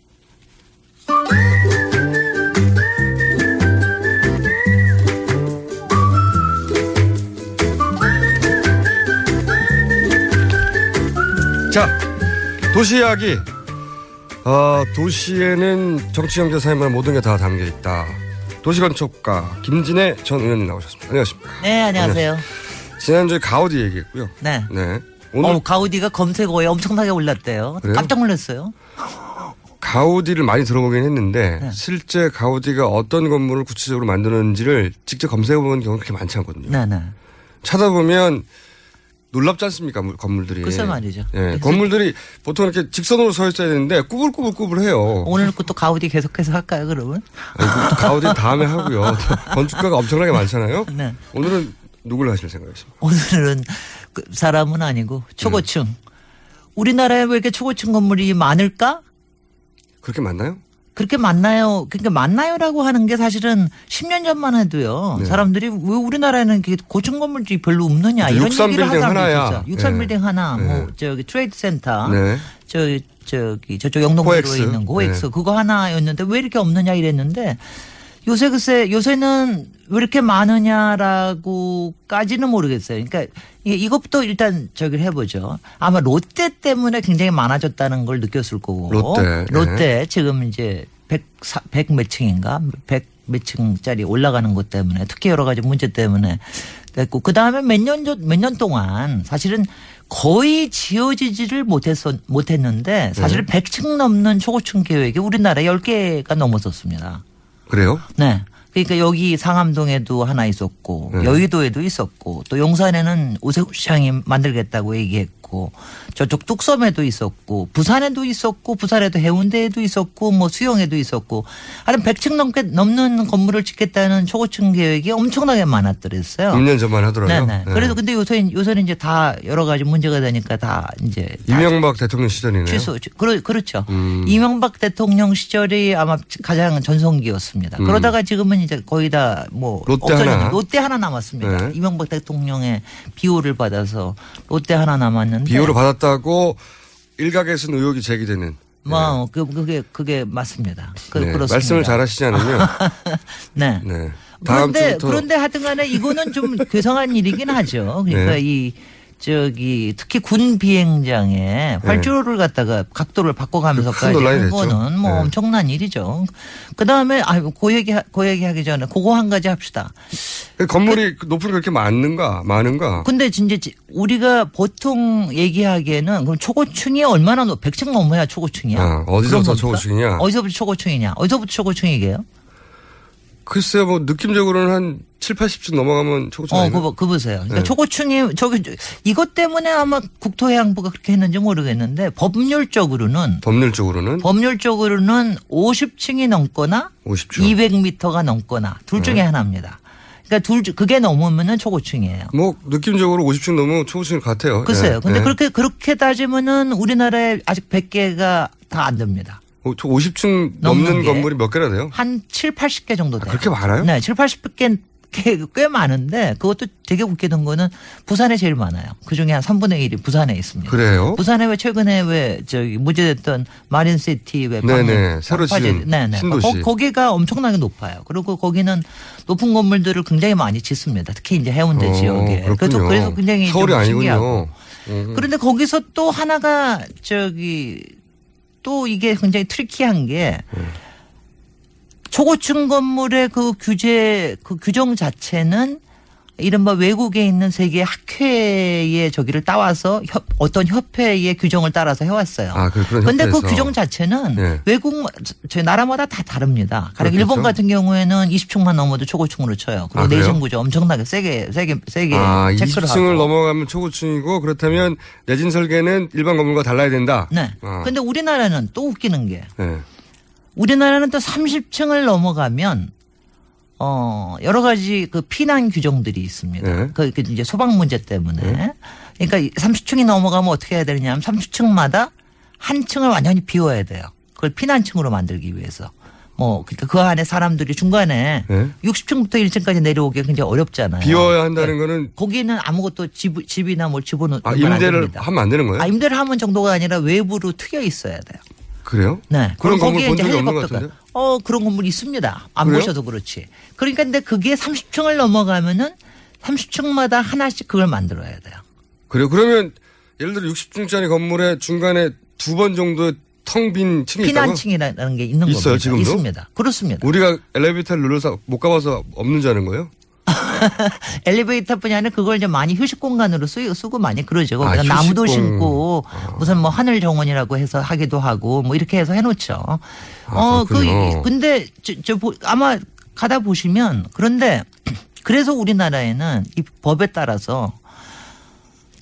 자, 도시 이야기. 어, 도시에는 정치, 경제, 사회만 모든 게 다 담겨 있다. 도시건축가 김진애 전 의원님 나오셨습니다. 안녕하십니까? 네, 안녕하세요. 안녕하세요. 지난주에 가우디 얘기했고요. 네. 네. 오늘 어, 가우디가 검색어에 엄청나게 올랐대요. 그래요? 깜짝 놀랐어요. 가우디를 많이 들어보긴 했는데 네. 실제 가우디가 어떤 건물을 구체적으로 만드는지를 직접 검색해보는 경우는 그렇게 많지 않거든요. 네, 네. 찾아보면 놀랍지 않습니까? 건물들이. 글쎄 말이죠. 네. 네. 건물들이 보통 이렇게 직선으로 서 있어야 되는데 꾸불꾸불꾸불해요. 오늘 또 가우디 계속해서 할까요 그러면? 아니, 가우디 다음에 하고요. 건축가가 엄청나게 많잖아요. 네. 오늘은 누굴 하실 생각이십니까? 오늘은 그 사람은 아니고 초고층. 네. 우리나라에 왜 이렇게 초고층 건물이 많을까? 그렇게 많나요? 그렇게 많나요? 그러니까 많나요라고 하는 게 사실은 십 년 전만 해도요. 네. 사람들이 왜 우리나라에는 고층 건물이 별로 없느냐 이런 얘기를 하잖아요. 육삼빌딩 하나, 네. 뭐 저기 트레이드 센터, 네. 저 저기 저쪽 영동구로 있는 거, 호엑스 네. 그거 하나였는데 왜 이렇게 없느냐 이랬는데. 요새 글쎄 요새는 왜 이렇게 많으냐라고까지는 모르겠어요. 그러니까 이것부터 일단 저기를 해보죠. 아마 롯데 때문에 굉장히 많아졌다는 걸 느꼈을 거고. 롯데. 롯데 네. 지금 이제 백 몇 층인가? 백 몇 층짜리 올라가는 것 때문에 특히 여러 가지 문제 때문에 됐고 그다음에 몇 년 전 몇 년 동안 사실은 거의 지어지지를 못했었, 못했는데 사실은 네. 백 층 넘는 초고층 계획이 우리나라에 열 개가 넘었었습니다. 그래요? 네. 그러니까 여기 상암동에도 하나 있었고 네. 여의도에도 있었고 또 용산에는 오세훈 시장이 만들겠다고 얘기했고 저쪽 뚝섬에도 있었고 부산에도 있었고 부산에도 해운대에도 있었고 뭐 수영에도 있었고 하여튼 백 층 넘게 넘는 건물을 짓겠다는 초고층 계획이 엄청나게 많았더랬어요. 육 년 전만 하더라고요. 네네. 네. 그래서 근데 요새 요새는 이제 다 여러 가지 문제가 되니까 다 이제 이명박 다 대통령 시절이네요. 취소. 그러, 그렇죠. 음. 이명박 대통령 시절이 아마 가장 전성기였습니다. 음. 그러다가 지금은 이제 거의 다 뭐 롯데 하나 롯데 하나 남았습니다. 네. 이명박 대통령의 비호를 받아서 롯데 하나 남았는데 비호를 받았다고 일각에서는 의혹이 제기되는. 뭐 네. 그게 그게 맞습니다. 그, 네. 그렇습니다. 말씀을 잘하시지 않으면. 네. 네. 그런데 주부터. 그런데 하여튼간에 이거는 좀 괴상한 일이긴 하죠. 그러니까 네. 이. 저기 특히 군 비행장에 활주로를 네. 갖다가 각도를 바꿔가면서까지 한 거는 뭐 네. 엄청난 일이죠. 그 다음에 아이고 그 얘기 그 얘기하기 전에 그거 한 가지 합시다. 건물이 그, 높은 게 그렇게 많은가 많은가? 근데 진짜 우리가 보통 얘기하기에는 그럼 초고층이 얼마나 높? 백 층 넘어야 초고층이야. 아, 어디서부터 초고층이냐? 어디서부터 초고층이냐? 어디서부터 초고층이게요? 글쎄요, 뭐, 느낌적으로는 한 칠팔십 층 넘어가면 초고층. 어, 그, 그 보세요. 그러니까 네. 초고층이, 저기, 이것 때문에 아마 국토해양부가 그렇게 했는지 모르겠는데 법률적으로는. 법률적으로는? 법률적으로는 오십 층이 넘거나 오십 층. 이백 미터가 넘거나 둘 중에 네. 하나입니다. 그러니까 둘, 그게 넘으면은 초고층이에요. 뭐, 느낌적으로 오십 층 넘으면 초고층 같아요. 글쎄요. 네. 근데 네. 그렇게, 그렇게 따지면은 우리나라에 아직 백 개가 다 안 됩니다. 오십 층 넘는, 넘는 건물이 몇 개나 돼요? 한 칠, 팔십 개 정도 돼요. 아, 그렇게 많아요? 네. 칠, 팔십 개 꽤, 꽤 많은데 그것도 되게 웃기던 거는 부산에 제일 많아요. 그중에 한 삼분의 일이 부산에 있습니다. 그래요? 부산에 왜 최근에 왜 저기 무죄됐던 마린시티 왜 네네 새로 지은 신도시 거기가 엄청나게 높아요. 그리고 거기는 높은 건물들을 굉장히 많이 짓습니다. 특히 이제 해운대 어, 지역에. 그렇군요. 그래서 굉장히 서울이 아니군요. 음. 그런데 거기서 또 하나가 저기 또 이게 굉장히 트리키한 게. 음. 초고층 건물의 그 규제, 그 규정 자체는 이른바 외국에 있는 세계 학회의 저기를 따와서 협, 어떤 협회의 규정을 따라서 해왔어요. 아, 그런데 그 규정 자체는 네. 외국, 저희 나라마다 다 다릅니다. 가령 일본 같은 경우에는 이십 층만 넘어도 초고층으로 쳐요. 그리고 아, 내진 구조 엄청나게 세게, 세게, 세게. 아, 이십 층을 하고. 넘어가면 초고층이고 그렇다면 내진 설계는 일반 건물과 달라야 된다. 네. 아. 근데 우리나라는 또 웃기는 게. 네. 우리나라는 또 삼십 층을 넘어가면 어 여러 가지 그 피난 규정들이 있습니다. 네. 그 이제 소방 문제 때문에. 네. 그러니까 삼십 층이 넘어가면 어떻게 해야 되느냐면 삼십 층마다 한 층을 완전히 비워야 돼요. 그걸 피난층으로 만들기 위해서. 뭐 그러니까 그 안에 사람들이 중간에 네. 육십 층부터 일 층까지 내려오기 굉장히 어렵잖아요. 비워야 한다는 그러니까 거는 거기는 아무것도 집 집이나 뭘 집어넣는 아 임대를 하면 안 되는 거예요? 아 임대를 하면 정도가 아니라 외부로 트여 있어야 돼요. 그래요? 네. 그런 건물 본 적이 없는 것 같은데? 어, 그런 건물 있습니다. 안 그래요? 보셔도 그렇지. 그러니까 근데 그게 삼십 층을 넘어가면은 삼십 층마다 하나씩 그걸 만들어야 돼요. 그래요? 그러면 예를 들어 육십 층짜리 건물에 중간에 두 번 정도 텅 빈 층이 있다고? 피난층이라는 게 있는 거죠. 있어요, 지금도? 있습니다. 그렇습니다. 우리가 엘리베이터를 눌러서 못 가봐서 없는 줄 아는 거예요? 엘리베이터뿐이 아니라 그걸 이제 많이 휴식 공간으로 쓰, 쓰고 많이 그러죠. 그러니까 아, 나무도 심고 아. 무슨 뭐 하늘 정원이라고 해서 하기도 하고 뭐 이렇게 해서 해놓죠. 아, 어, 그 근데 저, 저 아마 가다 보시면 그런데 그래서 우리나라에는 이 법에 따라서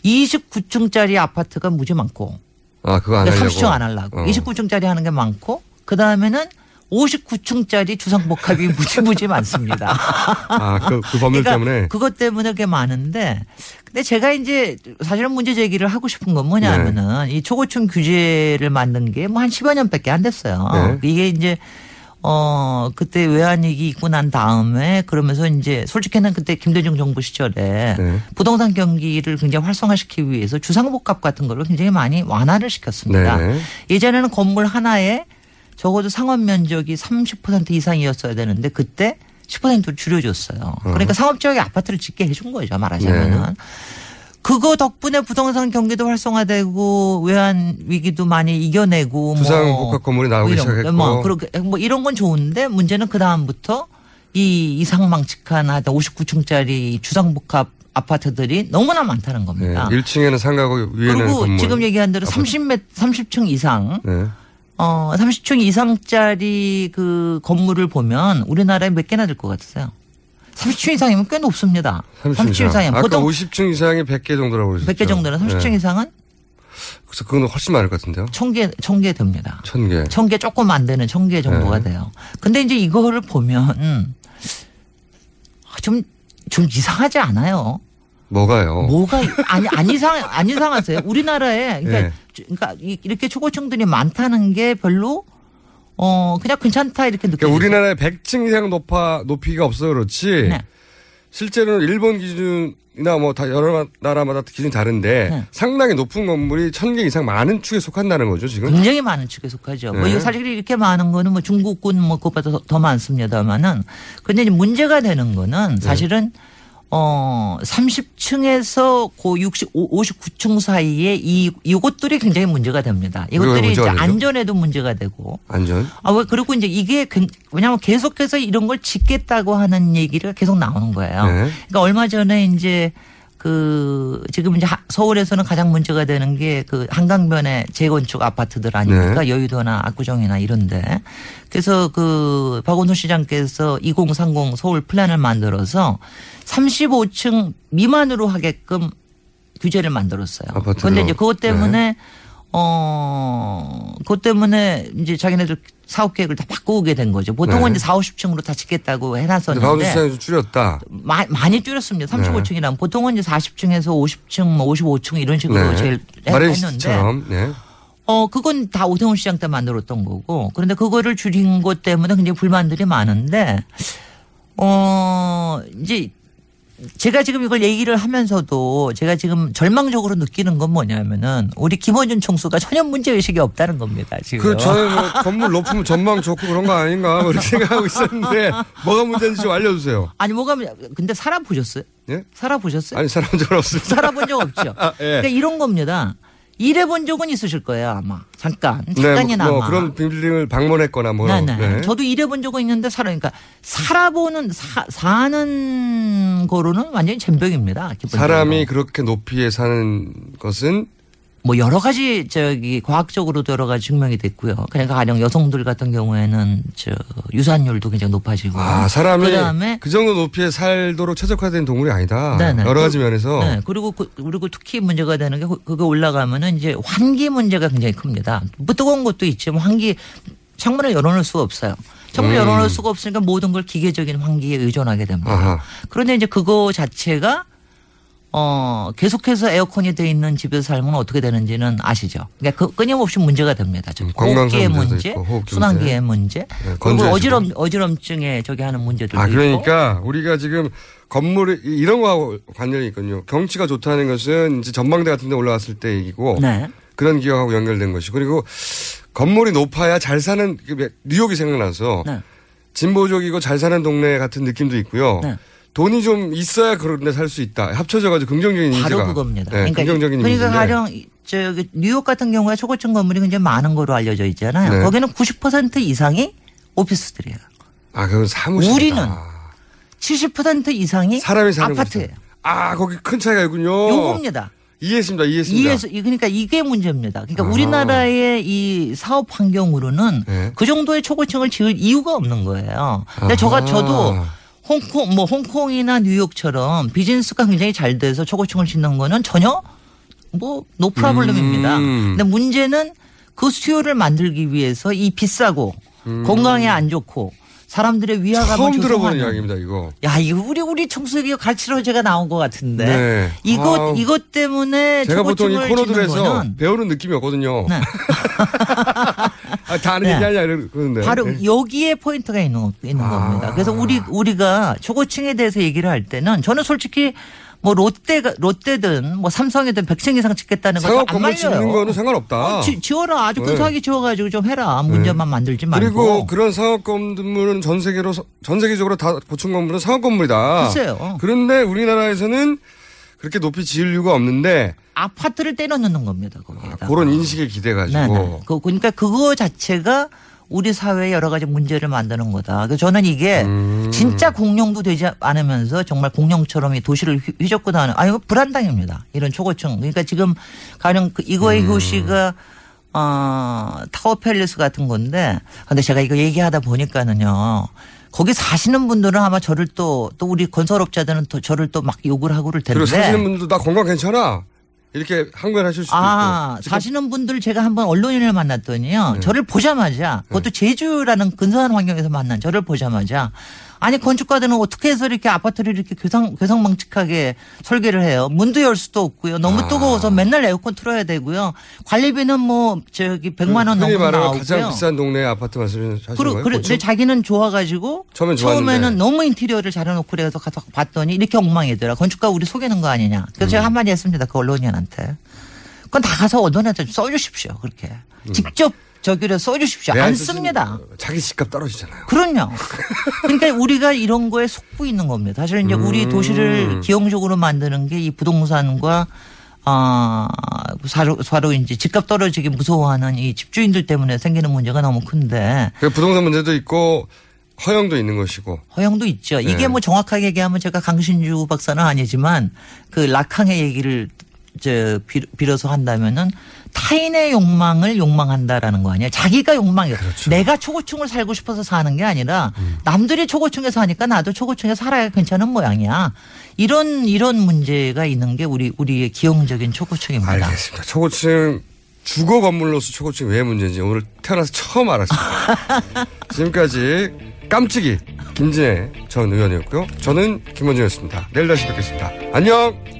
이십구 층짜리 아파트가 무지 많고, 아 그거 안 그러니까 하려고 삼십 층 안 하려고 어. 이십구 층짜리 하는 게 많고 그 다음에는 오십구 층짜리 주상복합이 무지무지 많습니다. 아, 그, 그 법률 그러니까 때문에? 그것 때문에 그게 많은데. 근데 제가 이제 사실은 문제 제기를 하고 싶은 건 뭐냐 하면은 네. 이 초고층 규제를 만든 게 뭐 한 십여 년 밖에 안 됐어요. 네. 이게 이제, 어, 그때 외환위기 있고 난 다음에 그러면서 이제 솔직히는 그때 김대중 정부 시절에 네. 부동산 경기를 굉장히 활성화시키기 위해서 주상복합 같은 거를 굉장히 많이 완화를 시켰습니다. 네. 예전에는 건물 하나에 적어도 상업 면적이 삼십 퍼센트 이상이었어야 되는데 그때 십 퍼센트로 줄여줬어요. 그러니까 어. 상업 지역에 아파트를 짓게 해준 거죠. 말하자면은. 네. 그거 덕분에 부동산 경기도 활성화되고 외환 위기도 많이 이겨내고 주상복합 건물이 뭐 나오기 시작했고 뭐, 그렇게 뭐 이런 건 좋은데 문제는 그 다음부터 이 이상망측한 하여튼 오십구 층짜리 주상복합 아파트들이 너무나 많다는 겁니다. 네. 일 층에는 상가고 위에는 그리고 건물. 지금 얘기한 대로 삼십 매, 삼십 층 이상. 네. 어, 삼십 층 이상짜리 그 건물을 보면 우리나라에 몇 개나 될 것 같으세요? 삼십 층 이상이면 꽤 높습니다. 삼십 층, 삼십 층 이상. 아까 보통 오십 층 이상이 백 개 정도라고 그러셨죠. 백 개 정도는 삼십 층 네. 이상은? 그래서 그건 훨씬 많을 것 같은데요. 천 개, 천 개 됩니다. 천 개. 천 개 조금 안 되는 천 개 정도가 네. 돼요. 근데 이제 이거를 보면 좀, 좀 이상하지 않아요? 뭐가요? 뭐가 아니 안 이상 안 이상하세요? 우리나라에 그러니까 네. 그러니까 이렇게 초고층들이 많다는 게 별로 어 그냥 괜찮다 이렇게 느껴요. 그러니까 우리나라에 백 층 이상 높아 높이가 없어서 그렇지. 네. 실제로는 일본 기준이나 뭐 다 여러 나라마다 기준이 다른데 네. 상당히 높은 건물이 천 개 이상 많은 축에 속한다는 거죠 지금. 굉장히 많은 축에 속하죠. 네. 뭐 이거 사실 이렇게 많은 거는 뭐 중국군 뭐 그것보다 더, 더 많습니다만은. 그런데 이제 문제가 되는 거는 사실은. 네. 어, 삼십 층에서 고 육십, 오십구 층 사이에 이, 이것들이 굉장히 문제가 됩니다. 이것들이 문제가 이제 되죠? 안전에도 문제가 되고. 안전? 아, 왜, 그리고 이제 이게, 왜냐하면 계속해서 이런 걸 짓겠다고 하는 얘기가 계속 나오는 거예요. 네. 그러니까 얼마 전에 이제 그, 지금 이제 서울에서는 가장 문제가 되는 게 그 한강변의 재건축 아파트들 아닙니까? 네. 여의도나 압구정이나 이런데. 그래서 그 박원순 시장께서 이공삼공 서울 플랜을 만들어서 삼십오 층 미만으로 하게끔 규제를 만들었어요. 아파트로. 그런데 이제 그것 때문에 네. 어, 그것 때문에 이제 자기네들 사업 계획을 다 바꾸게 된 거죠. 보통은 네. 이제 사오십 층으로 다 짓겠다고 해놨었는데. 사오십 층에서 줄였다. 마, 많이 줄였습니다. 삼십오 층이라면. 네. 보통은 이제 사십 층에서 오십 층, 뭐 오십오 층 이런 식으로 네. 제일 했는데. 네. 어, 그건 다 오세훈 시장 때 만들었던 거고. 그런데 그거를 줄인 것 때문에 굉장히 불만들이 많은데 어, 이제 제가 지금 이걸 얘기를 하면서도 제가 지금 절망적으로 느끼는 건 뭐냐면은 우리 김호준 총수가 전혀 문제의식이 없다는 겁니다. 지금. 그 저는 뭐 건물 높으면 전망 좋고 그런 거 아닌가 그렇게 생각하고 있었는데 뭐가 문제인지 좀 알려주세요. 아니 뭐가 근데 살아보셨어요? 예? 살아보셨어요? 아니 살아본 적 없습니다. 살아본 적 없죠. 아, 예. 그러니까 이런 겁니다. 일해본 적은 있으실 거예요 아마. 잠깐. 잠깐이나마. 네, 뭐, 뭐 그런 빌딩을 방문했거나 뭐. 네네. 네. 저도 일해본 적은 있는데 살아니까 그러니까 살아보는 사, 사는 거로는 완전히 젬병입니다. 사람이 그렇게 높이에 사는 것은 뭐 여러 가지 저기 과학적으로도 여러 가지 증명이 됐고요. 그러니까 가령 여성들 같은 경우에는 저 유산율도 굉장히 높아지고. 아 사람이 그다음에 그 정도 높이에 살도록 최적화된 동물이 아니다. 네네. 여러 가지 면에서. 네. 그리고 그리고 특히 문제가 되는 게 그거 올라가면은 이제 환기 문제가 굉장히 큽니다. 뭐 뜨거운 것도 있지만 환기 창문을 열어놓을 수가 없어요. 창문을 음. 열어놓을 수가 없으니까 모든 걸 기계적인 환기에 의존하게 됩니다. 아하. 그런데 이제 그거 자체가 어 계속해서 에어컨이 돼 있는 집에서 살면 어떻게 되는지는 아시죠? 그러니까 그, 끊임없이 문제가 됩니다. 호흡기의 문제, 있고, 순환기의 문제, 네, 그리고 어지럼 어지럼증에 저기 하는 문제들도 아, 그러니까 있고. 우리가 지금 건물 이런 거하고 관련이 있거든요. 경치가 좋다는 것은 이제 전망대 같은 데 올라왔을 때 얘기고 네. 그런 기억하고 연결된 것이 그리고 건물이 높아야 잘 사는 뉴욕이 생각나서 네. 진보적이고 잘 사는 동네 같은 느낌도 있고요. 네. 돈이 좀 있어야 그런데 살 수 있다. 합쳐져가지고 긍정적인 바로 이미지가. 바로 그겁니다. 네, 그러니까 긍정적인 그러니까 가령 저기 뉴욕 같은 경우에 초고층 건물이 굉장히 많은 거로 알려져 있잖아요. 네. 거기는 구십 퍼센트 이상이 오피스들이에요. 아, 그건 사무실이다. 우리는 칠십 퍼센트 이상이 사람이 사는 아파트예요. 곳이다. 아, 거기 큰 차이가 있군요. 요겁니다. 이해했습니다. 이해했습니다. 이해서, 그러니까 이게 문제입니다. 그러니까 아. 우리나라의 이 사업 환경으로는 네. 그 정도의 초고층을 지을 이유가 없는 거예요. 근데 저가 저도. 홍콩, 뭐, 홍콩이나 뉴욕처럼 비즈니스가 굉장히 잘 돼서 초고층을 짓는 거는 전혀 뭐, 노 프라블럼입니다. 음. 근데 문제는 그 수요를 만들기 위해서 이 비싸고 음. 건강에 안 좋고 사람들의 위화감을 처음 들어보는 이야기입니다, 이거. 야, 이거 우리, 우리 청소기 가치로 제가 나온 것 같은데. 네. 이것, 아, 이것 때문에 제가 보통 이 코너들에서 배우는 느낌이었거든요. 네. 아, 다 아는 네. 얘기 아니야, 그런데. 바로 네. 여기에 포인트가 있는, 있는 아. 겁니다. 그래서 우리, 우리가 초고층에 대해서 얘기를 할 때는 저는 솔직히 뭐 롯데가, 롯데든 뭐 삼성이든 백 층 이상 짓겠다는 건 안 말려요. 짓는 거는 상관없다. 어, 지, 지워라. 아주 근소하게 네. 지워가지고 좀 해라. 문제만 네. 만들지 말고. 그리고 그런 상업 건물은 전 세계로, 전 세계적으로 다 보충 건물은 상업 건물이다. 글쎄요. 그런데 우리나라에서는 그렇게 높이 지을 이유가 없는데 아파트를 때려 넣는 겁니다. 거기에다가. 아, 그런 인식에 기대가지고. 그, 그러니까 그거 자체가 우리 사회에 여러 가지 문제를 만드는 거다. 그래서 저는 이게 음. 진짜 공룡도 되지 않으면서 정말 공룡처럼 이 도시를 휘젓고 다니는 아니 이거 불안당입니다. 이런 초고층. 그러니까 지금 가령 그 이거의 음. 효시가 어, 타워 팰리스 같은 건데 근데 제가 이거 얘기하다 보니까는요. 거기 사시는 분들은 아마 저를 또, 또 우리 건설업자들은 또 저를 또 막 욕을 하고 그럴 텐데. 그리고 사시는 분들도 나 건강 괜찮아. 이렇게 항변하실 수도 아, 있고. 사시는 분들 제가 한번 언론인을 만났더니요. 네. 저를 보자마자 그것도 제주라는 근사한 환경에서 만난 저를 보자마자 아니 건축가들은 어떻게 해서 이렇게 아파트를 이렇게 괴상, 괴상망측하게 설계를 해요. 문도 열 수도 없고요. 너무 아. 뜨거워서 맨날 에어컨 틀어야 되고요. 관리비는 뭐 저기 백만 원 넘게 나오고요. 가장 비싼 동네 아파트 말씀하시는 거예요? 그런데 자기는 좋아가지고 처음엔 처음에는 너무 인테리어를 잘해놓고 그래서 가서 봤더니 이렇게 엉망이더라. 건축가 우리 속이는 거 아니냐. 그래서 음. 제가 한마디 했습니다. 그 언론인한테. 그건 다 가서 언론한테 써주십시오. 그렇게. 음. 직접. 저기를 써주십시오. 안 씁니다. 자기 집값 떨어지잖아요. 그럼요. 그러니까 우리가 이런 거에 속고 있는 겁니다. 사실 이제 음. 우리 도시를 기형적으로 만드는 게 이 부동산과 아, 바로, 바로 이제 집값 떨어지기 무서워하는 이 집주인들 때문에 생기는 문제가 너무 큰데. 그러니까 부동산 문제도 있고 허용도 있는 것이고. 허용도 있죠. 네. 이게 뭐 정확하게 얘기하면 제가 강신주 박사는 아니지만 그 라캉의 얘기를 저 빌어서 한다면은 타인의 욕망을 욕망한다라는 거 아니에요. 자기가 욕망이에요. 그렇죠. 내가 초고층을 살고 싶어서 사는 게 아니라 음. 남들이 초고층에서 하니까 나도 초고층에 살아야 괜찮은 모양이야. 이런 이런 문제가 있는 게 우리 우리의 기형적인 초고층입니다. 알겠습니다. 초고층 주거 건물로서 초고층이 왜 문제인지 오늘 태어나서 처음 알았습니다. 지금까지 깜찍이 김진애 전 의원이었고요. 저는 김원준이었습니다. 내일 다시 뵙겠습니다. 안녕.